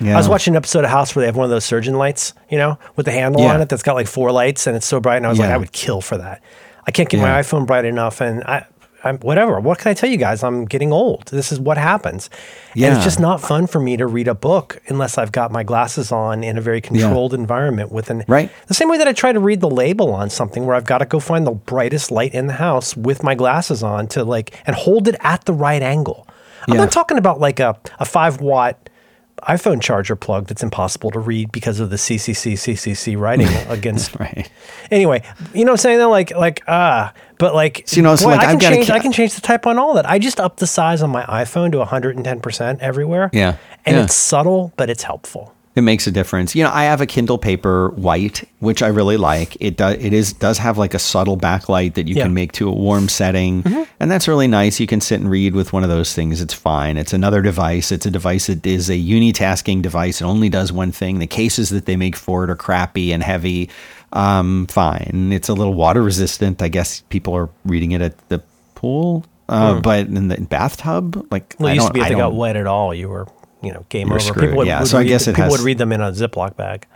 Yeah. I was watching an episode of House where they have one of those surgeon lights, you know, with the handle on it that's got like 4 lights and it's so bright. And I was like, I would kill for that. I can't get my iPhone bright enough. And I'm whatever. What can I tell you guys? I'm getting old. This is what happens. Yeah. And it's just not fun for me to read a book unless I've got my glasses on in a very controlled environment with the same way that I try to read the label on something where I've got to go find the brightest light in the house with my glasses on to and hold it at the right angle. I'm not talking about like a 5-watt iPhone charger plug that's impossible to read because of the CCC writing against. Right. Anyway, you know what I'm saying? Though? I can change the type on all that. I just up the size on my iPhone to 110% everywhere. Yeah. And it's subtle, but it's helpful. It makes a difference. You know, I have a Kindle Paper White, which I really like. It does have like a subtle backlight that you can make to a warm setting. Mm-hmm. And that's really nice. You can sit and read with one of those things. It's fine. It's another device. It's a device that is a unitasking device. It only does one thing. The cases that they make for it are crappy and heavy. Fine. It's a little water resistant. I guess people are reading it at the pool, but in the bathtub, it used to be if they got wet at all, you were... You know, game over. Screwed. People would, so I guess people would read them in a Ziploc bag.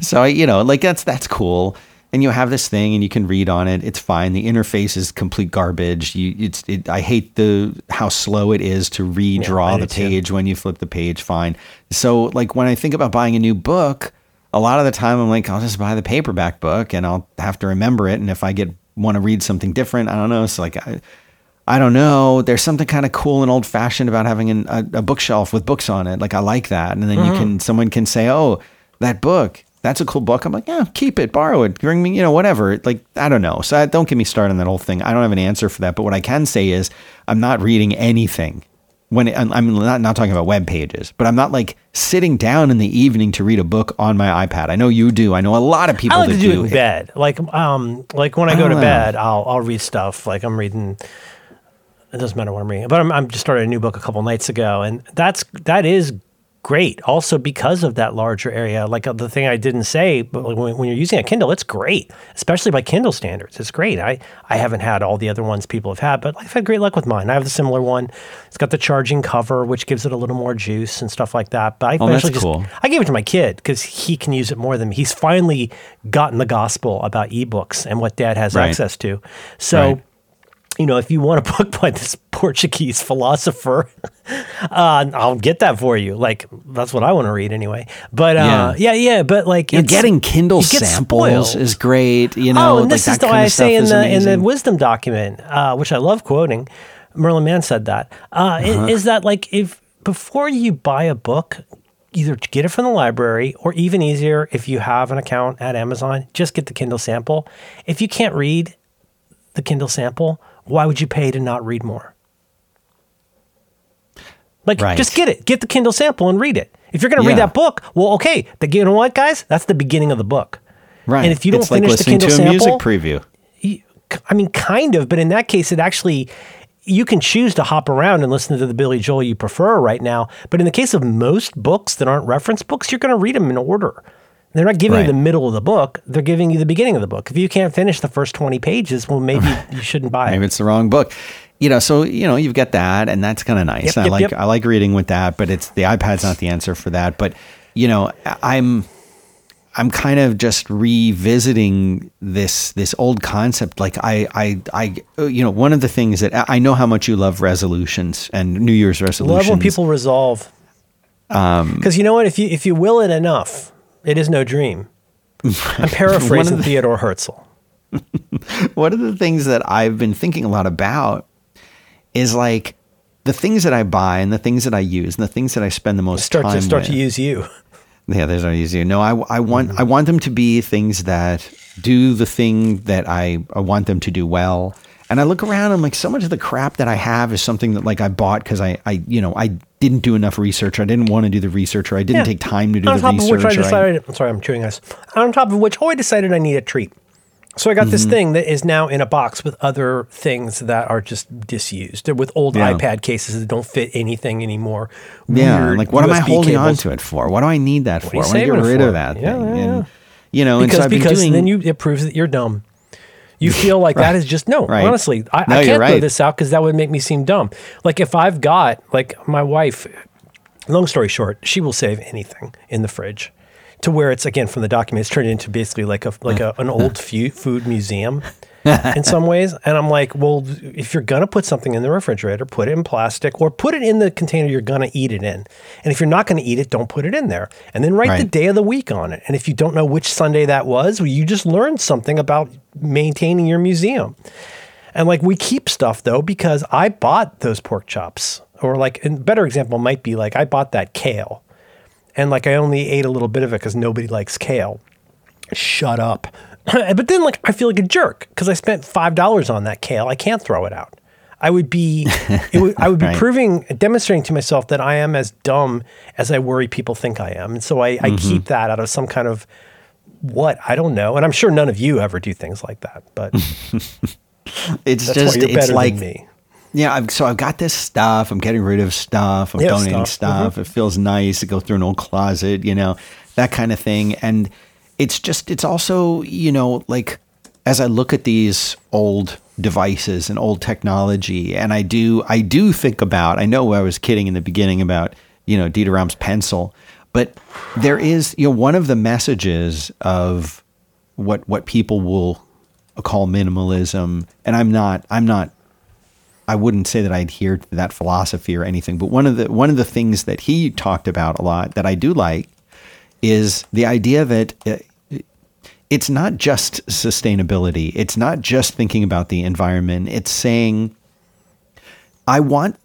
So you know, that's cool. And you have this thing, and you can read on it. It's fine. The interface is complete garbage. I hate how slow it is to redraw the page when you flip the page. Fine. So when I think about buying a new book, a lot of the time I'm like, I'll just buy the paperback book, and I'll have to remember it. And if I want to read something different, I don't know. So I don't know. There's something kind of cool and old-fashioned about having a bookshelf with books on it. I like that. And then someone can say, "Oh, that book, that's a cool book." I'm like, "Yeah, keep it, borrow it, bring me, whatever." I don't know. So don't get me started on that whole thing. I don't have an answer for that. But what I can say is, I'm not reading anything. I'm not talking about web pages, but I'm not sitting down in the evening to read a book on my iPad. I know you do. I know a lot of people. I like to do it in bed. When I go to bed, I'll read stuff. I'm reading. It doesn't matter what I'm reading, but I'm just started a new book a couple nights ago, and that is great. Also, because of that larger area, the thing I didn't say, but when you're using a Kindle, it's great, especially by Kindle standards. It's great. I haven't had all the other ones people have had, but I've had great luck with mine. I have the similar one. It's got the charging cover, which gives it a little more juice and stuff like that. But I gave it to my kid because he can use it more than me. He's finally gotten the gospel about ebooks and what Dad has access to. So. Right. You know, if you want a book by this Portuguese philosopher, I'll get that for you. That's what I want to read anyway. But but you're getting Kindle samples is great. You know, and this is the way I say in the wisdom document, which I love quoting. Merlin Mann said that. Is that if before you buy a book, either get it from the library or even easier if you have an account at Amazon, just get the Kindle sample. If you can't read the Kindle sample, why would you pay to not read more? Just get it. Get the Kindle sample and read it. If you're going to read that book, well, okay. You know what, guys? That's the beginning of the book. Right. And if you don't finish the Kindle sample... It's like listening to a music preview. I mean, kind of, but in that case, it actually... You can choose to hop around and listen to the Billy Joel you prefer right now, but in the case of most books that aren't reference books, you're going to read them in order. They're not giving you the middle of the book. They're giving you the beginning of the book. If you can't finish the first 20 pages, well, maybe you shouldn't buy it. Maybe it's the wrong book. You know, so, you know, you've got that, and that's kind of nice. I like reading with that, but it's the iPad's not the answer for that. But, you know, I'm kind of just revisiting this old concept. Like I you know, one of the things that I know how much you love resolutions and New Year's resolutions. Love when people resolve. Because you know what, if you will it enough, it is no dream. I'm paraphrasing Theodore Herzl. One of the things that I've been thinking a lot about is like the things that I buy and the things that I use and the things that I spend the most time with. Start to use you. Yeah, there's no easy. No, I want them to be things that do the thing that I want them to do well. And I look around and I'm like, so much of the crap that I have is something that like I bought because I didn't do enough research. I didn't want to do the research, or I didn't take time to do the research. On top of which I decided I need a treat. So I got this thing that is now in a box with other things that are just disused, with old iPad cases that don't fit anything anymore. Yeah, like what USB am I holding on to it for? What do I need that for? I want to get rid of that thing. Yeah. And, you know, it proves that you're dumb. You feel like that is just honestly, I can't throw this out because that would make me seem dumb. Like if I've got my wife, long story short, she will save anything in the fridge. To where it's, again, from the document, it's turned into basically an old food museum in some ways. And I'm like, well, if you're going to put something in the refrigerator, put it in plastic or put it in the container you're going to eat it in. And if you're not going to eat it, don't put it in there. And then write the day of the week on it. And if you don't know which Sunday that was, well, you just learned something about maintaining your museum. And we keep stuff, though, because I bought those pork chops. Or a better example might be I bought that kale. And I only ate a little bit of it because nobody likes kale. Shut up. But then I feel like a jerk because I spent $5 on that kale. I can't throw it out. I would be demonstrating to myself that I am as dumb as I worry people think I am. And so I keep that out of some kind of I don't know. And I'm sure none of you ever do things like that. But that's why you're better than me. Yeah, so I've got this stuff. I'm getting rid of stuff. I'm donating stuff. It feels nice to go through an old closet, you know, that kind of thing. And it's also, you know, as I look at these old devices and old technology, and I do think about, I know I was kidding in the beginning about, you know, Dieter Rams' pencil, but there is, you know, one of the messages of what people will call minimalism, and I wouldn't say that I adhere to that philosophy or anything, but one of the things that he talked about a lot that I do like is the idea that it's not just sustainability. It's not just thinking about the environment. It's saying, I want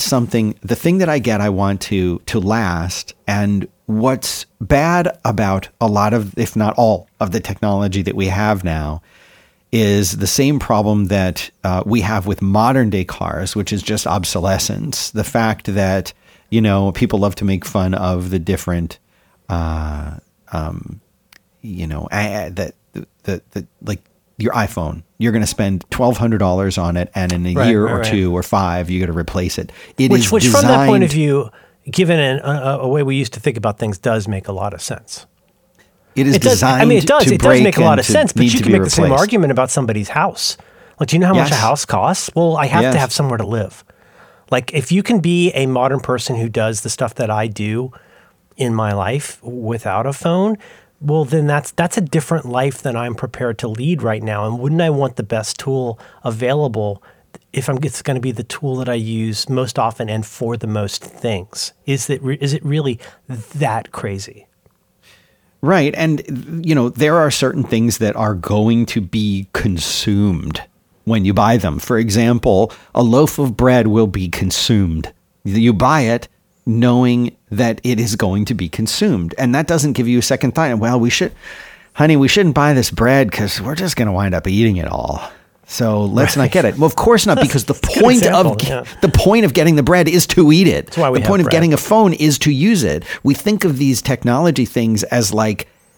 something, the thing that I get, I want to last. And what's bad about a lot of, if not all of the technology that we have now, is the same problem that we have with modern day cars, which is just obsolescence. The fact that, you know, people love to make fun of the different, you know, like your iPhone, you're going to spend $1,200 on it. And in a year or two or five, you got to replace it. Which from that point of view, given a way we used to think about things, does make a lot of sense. It does make a lot of sense, but you can make the same argument about somebody's house. Like, do you know how much a house costs? Well, I have to have somewhere to live. Like, if you can be a modern person who does the stuff that I do in my life without a phone, well, then that's a different life than I'm prepared to lead right now. And wouldn't I want the best tool available if it's going to be the tool that I use most often and for the most things? Is it really that crazy? Right. And, you know, there are certain things that are going to be consumed when you buy them. For example, a loaf of bread will be consumed. You buy it knowing that it is going to be consumed. And that doesn't give you a second thought. Well, we shouldn't buy this bread because we're just going to wind up eating it all. So let's not get it. Well, of course not, because the point the point of getting the bread is to eat it. That's why the point of getting a phone is to use it. We think of these technology things as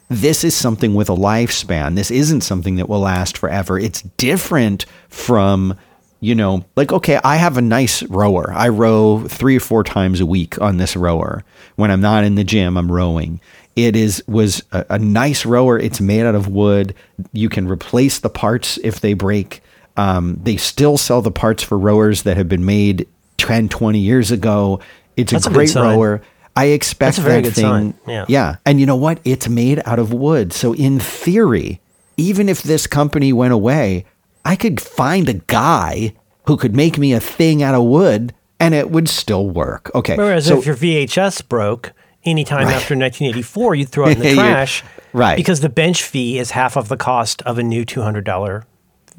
this is something with a lifespan. This isn't something that will last forever. It's different from you know, like, okay, I have a nice rower. I row 3 or 4 times a week on this rower. When I'm not in the gym, I'm rowing. It was a nice rower. It's made out of wood. You can replace the parts if they break. They still sell the parts for rowers that have been made 10, 20 years ago. That's a great rower. I expect that thing. Yeah. And you know what? It's made out of wood. So in theory, even if this company went away, I could find a guy who could make me a thing out of wood and it would still work. Okay. Whereas if your VHS broke anytime after 1984, you'd throw it in the trash. Right. Because the bench fee is half of the cost of a new $200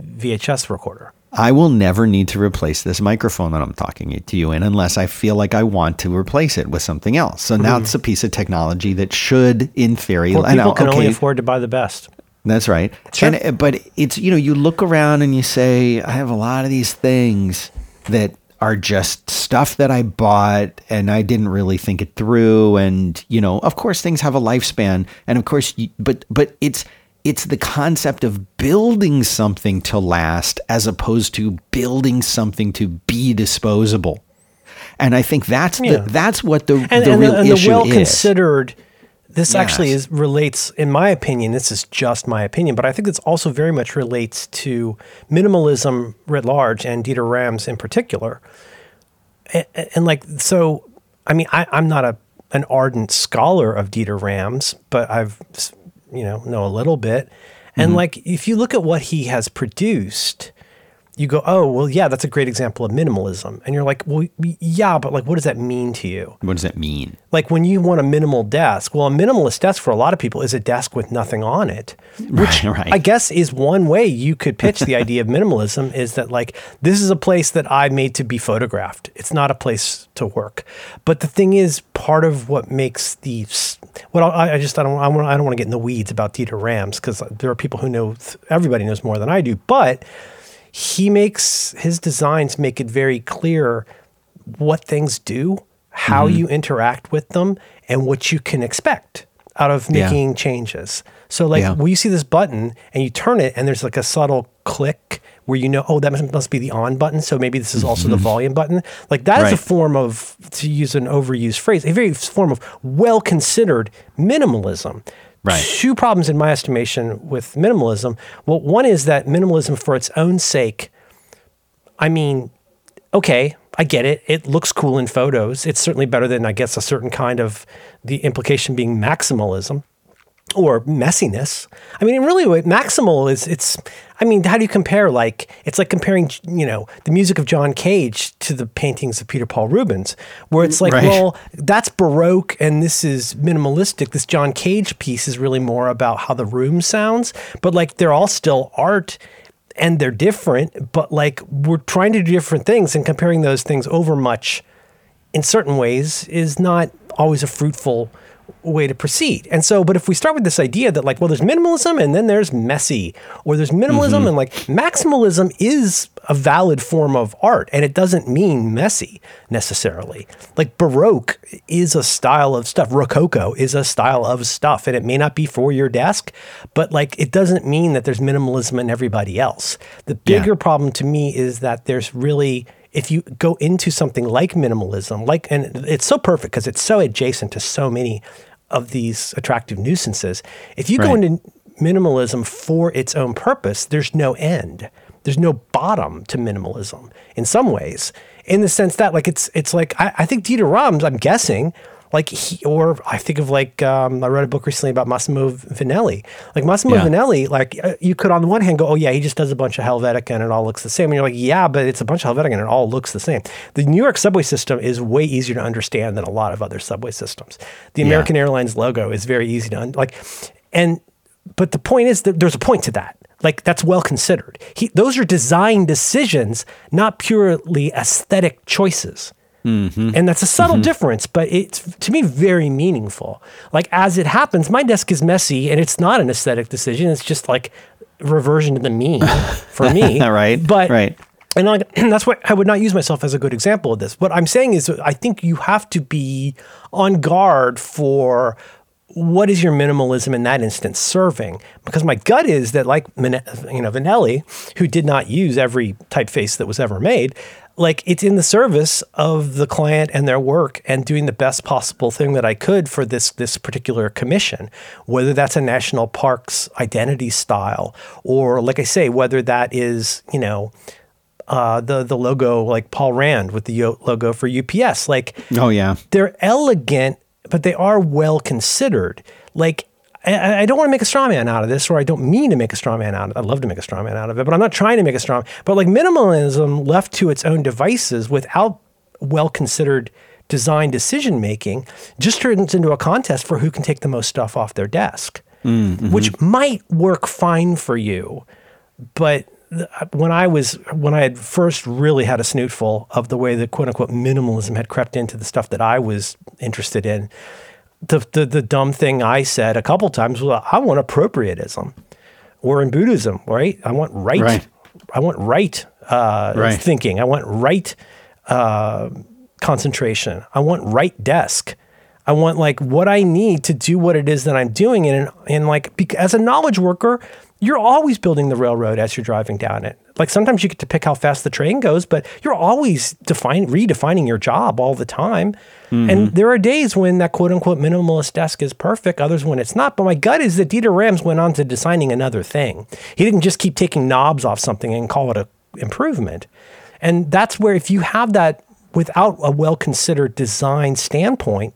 VHS recorder. I will never need to replace this microphone that I'm talking to you in unless I feel like I want to replace it with something else. So now it's a piece of technology that should, in theory... Well, people can only afford to buy the best. That's right. Sure. But it's, you know, you look around and you say, I have a lot of these things that are just stuff that I bought and I didn't really think it through. And, you know, of course, things have a lifespan. And of course, but it's... It's the concept of building something to last as opposed to building something to be disposable. And I think that's what the real issue is. And the well-considered, this actually relates, in my opinion, this is just my opinion, but I think this also very much relates to minimalism writ large and Dieter Rams in particular. And like, so, I mean, I'm not an ardent scholar of Dieter Rams, but I've... know a little bit. And like, if you look at what he has produced, you go, oh, well, yeah, that's a great example of minimalism. And you're like, well, yeah, but like, what does that mean to you? What does that mean? Like when you want a minimal desk, well, a minimalist desk for a lot of people is a desk with nothing on it, which right. I guess is one way you could pitch the idea of minimalism is that like, this is a place that I made to be photographed. It's not a place to work. But the thing is, part of what makes I don't want to get in the weeds about Dieter Rams because there are people who know, everybody knows more than I do, but he makes his designs make it very clear what things do, how you interact with them, and what you can expect out of making changes. So like when you see this button and you turn it and there's like a subtle click where you know, oh, that must be the on button. So maybe this is also the volume button. Like that is a form of, to use an overused phrase, a very form of well-considered minimalism. Right. Two problems in my estimation with minimalism. Well, one is that minimalism for its own sake, I mean, okay, I get it. It looks cool in photos. It's certainly better than, I guess, a certain kind of the implication being maximalism or messiness. I mean, really, maximal is, it's, I mean, how do you compare? Like, it's like comparing, you know, the music of John Cage to the paintings of Peter Paul Rubens, where it's like, well, that's Baroque and this is minimalistic. This John Cage piece is really more about how the room sounds, but like, they're all still art and they're different, but like, we're trying to do different things and comparing those things over much in certain ways is not always a fruitful way to proceed. And so, but if we start with this idea that like, well, there's minimalism and then there's messy, or there's minimalism and like maximalism is a valid form of art and it doesn't mean messy necessarily. Like Baroque is a style of stuff. Rococo is a style of stuff and it may not be for your desk, but like, it doesn't mean that there's minimalism in everybody else. The bigger problem to me is that there's really, if you go into something like minimalism, like, and it's so perfect because it's so adjacent to so many of these attractive nuisances. If you go into minimalism for its own purpose, there's no end. There's no bottom to minimalism in some ways, in the sense that like, it's like, I think Dieter Rams, I'm guessing, like he, or I think of like, I read a book recently about Massimo Vinelli. Like Massimo Vinelli, like you could on the one hand go, oh yeah, he just does a bunch of Helvetica and it all looks the same. And you're like, yeah, but it's a bunch of Helvetica and it all looks the same. The New York subway system is way easier to understand than a lot of other subway systems. The American Airlines logo is very easy to, but the point is that there's a point to that. Like that's well considered. Those are design decisions, not purely aesthetic choices. And that's a subtle difference, but it's, to me, very meaningful. Like, as it happens, my desk is messy, and it's not an aesthetic decision. It's just, like, reversion to the mean for me. And that's why I would not use myself as a good example of this. What I'm saying is I think you have to be on guard for what is your minimalism in that instance serving? Because my gut is that, like, Vanelli, who did not use every typeface that was ever made, like, it's in the service of the client and their work and doing the best possible thing that I could for this particular commission, whether that's a national park's identity style or, like I say, whether that is, the logo, like Paul Rand with the logo for UPS. Like, oh yeah, they're elegant, but they are well considered. Like, I don't want to make a straw man out of this, or I don't mean to make a straw man out of it. I'd love to make a straw man out of it, but I'm not trying to make a straw man. But like minimalism left to its own devices without well-considered design decision-making just turns into a contest for who can take the most stuff off their desk, which might work fine for you. But when I had first really had a snootful of the way that quote-unquote minimalism had crept into the stuff that I was interested in, the dumb thing I said a couple times was, I want appropriatism, or in Buddhism, right? I want right thinking. I want right concentration. I want right desk. I want like what I need to do what it is that I'm doing. And like, as a knowledge worker, you're always building the railroad as you're driving down it. Like sometimes you get to pick how fast the train goes, but you're always redefining your job all the time. Mm-hmm. And there are days when that quote unquote minimalist desk is perfect, others when it's not. But my gut is that Dieter Rams went on to designing another thing. He didn't just keep taking knobs off something and call it an improvement. And that's where if you have that without a well-considered design standpoint,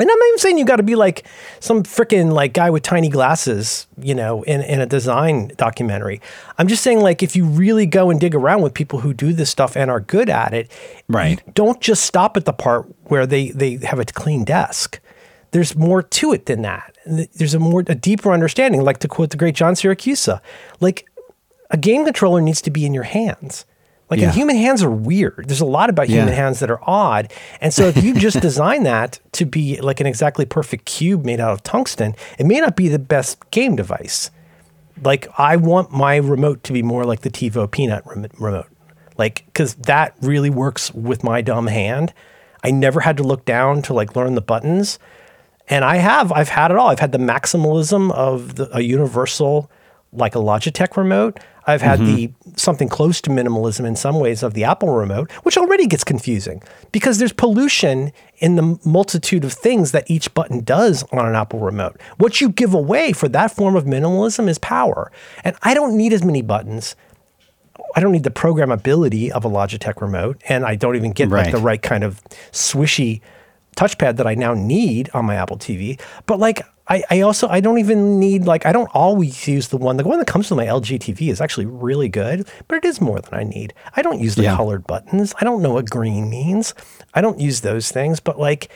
and I'm not even saying you got to be like some freaking like guy with tiny glasses, in a design documentary. I'm just saying, like, if you really go and dig around with people who do this stuff and are good at it, right? Don't just stop at the part where they have a clean desk. There's more to it than that. There's a deeper understanding. Like to quote the great John Siracusa, like a game controller needs to be in your hands. Like, yeah. And human hands are weird. There's a lot about human hands that are odd. And so if you just design that to be like an exactly perfect cube made out of tungsten, it may not be the best game device. Like, I want my remote to be more like the TiVo Peanut remote. Like, because that really works with my dumb hand. I never had to look down to, like, learn the buttons. And I've had it all. I've had the maximalism of a universal, like a Logitech remote. I've had the something close to minimalism in some ways of the Apple remote, which already gets confusing because there's pollution in the multitude of things that each button does on an Apple remote. What you give away for that form of minimalism is power. And I don't need as many buttons. I don't need the programmability of a Logitech remote. And I don't even get like the right kind of swishy touchpad that I now need on my Apple TV. But like, I don't even need, like, I don't always use the one. The one that comes with my LG TV is actually really good, but it is more than I need. I don't use the colored buttons. I don't know what green means. I don't use those things, but, like,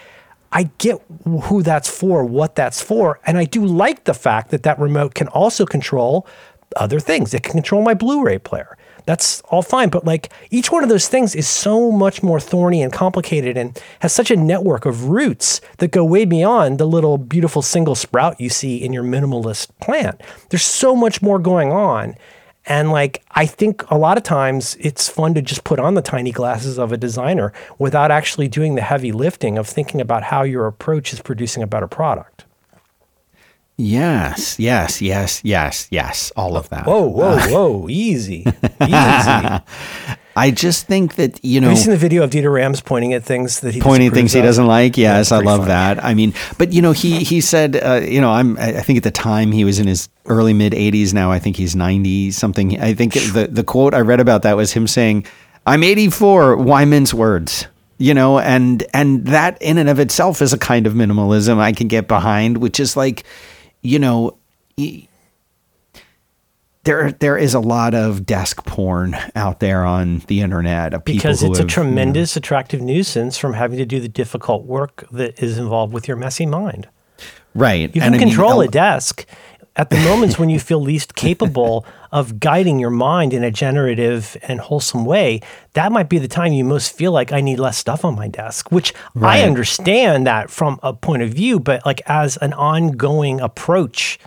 I get who that's for, what that's for, and I do like the fact that that remote can also control other things. It can control my Blu-ray player. That's all fine, but, like, each one of those things is so much more thorny and complicated and has such a network of roots that go way beyond the little beautiful single sprout you see in your minimalist plant. There's so much more going on, and, like, I think a lot of times it's fun to just put on the tiny glasses of a designer without actually doing the heavy lifting of thinking about how your approach is producing a better product. Yes. All of that. Whoa. Easy. I just think that, Have you seen the video of Dieter Rams pointing at things that he doesn't like? Yes, I love that. I mean, but, he said, I think at the time he was in his early mid 80s. Now I think he's 90 something. I think the quote I read about that was him saying, I'm 84. Why mince words? And that in and of itself is a kind of minimalism I can get behind, which is like, there is a lot of desk porn out there on the internet of people because it's a tremendous attractive nuisance from having to do the difficult work that is involved with your messy mind. Right. You can control a desk at the moments when you feel least capable of guiding your mind in a generative and wholesome way. That might be the time you most feel like I need less stuff on my desk, which I understand that from a point of view, but like as an ongoing approach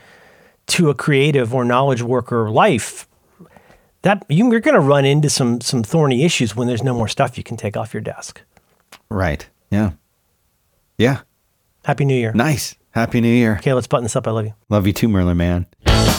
to a creative or knowledge worker life, that you're going to run into some thorny issues when there's no more stuff you can take off your desk. Right. Yeah. Yeah. Happy New Year. Nice. Happy New Year. Okay, let's button this up. I love you. Love you too, Merlin Man.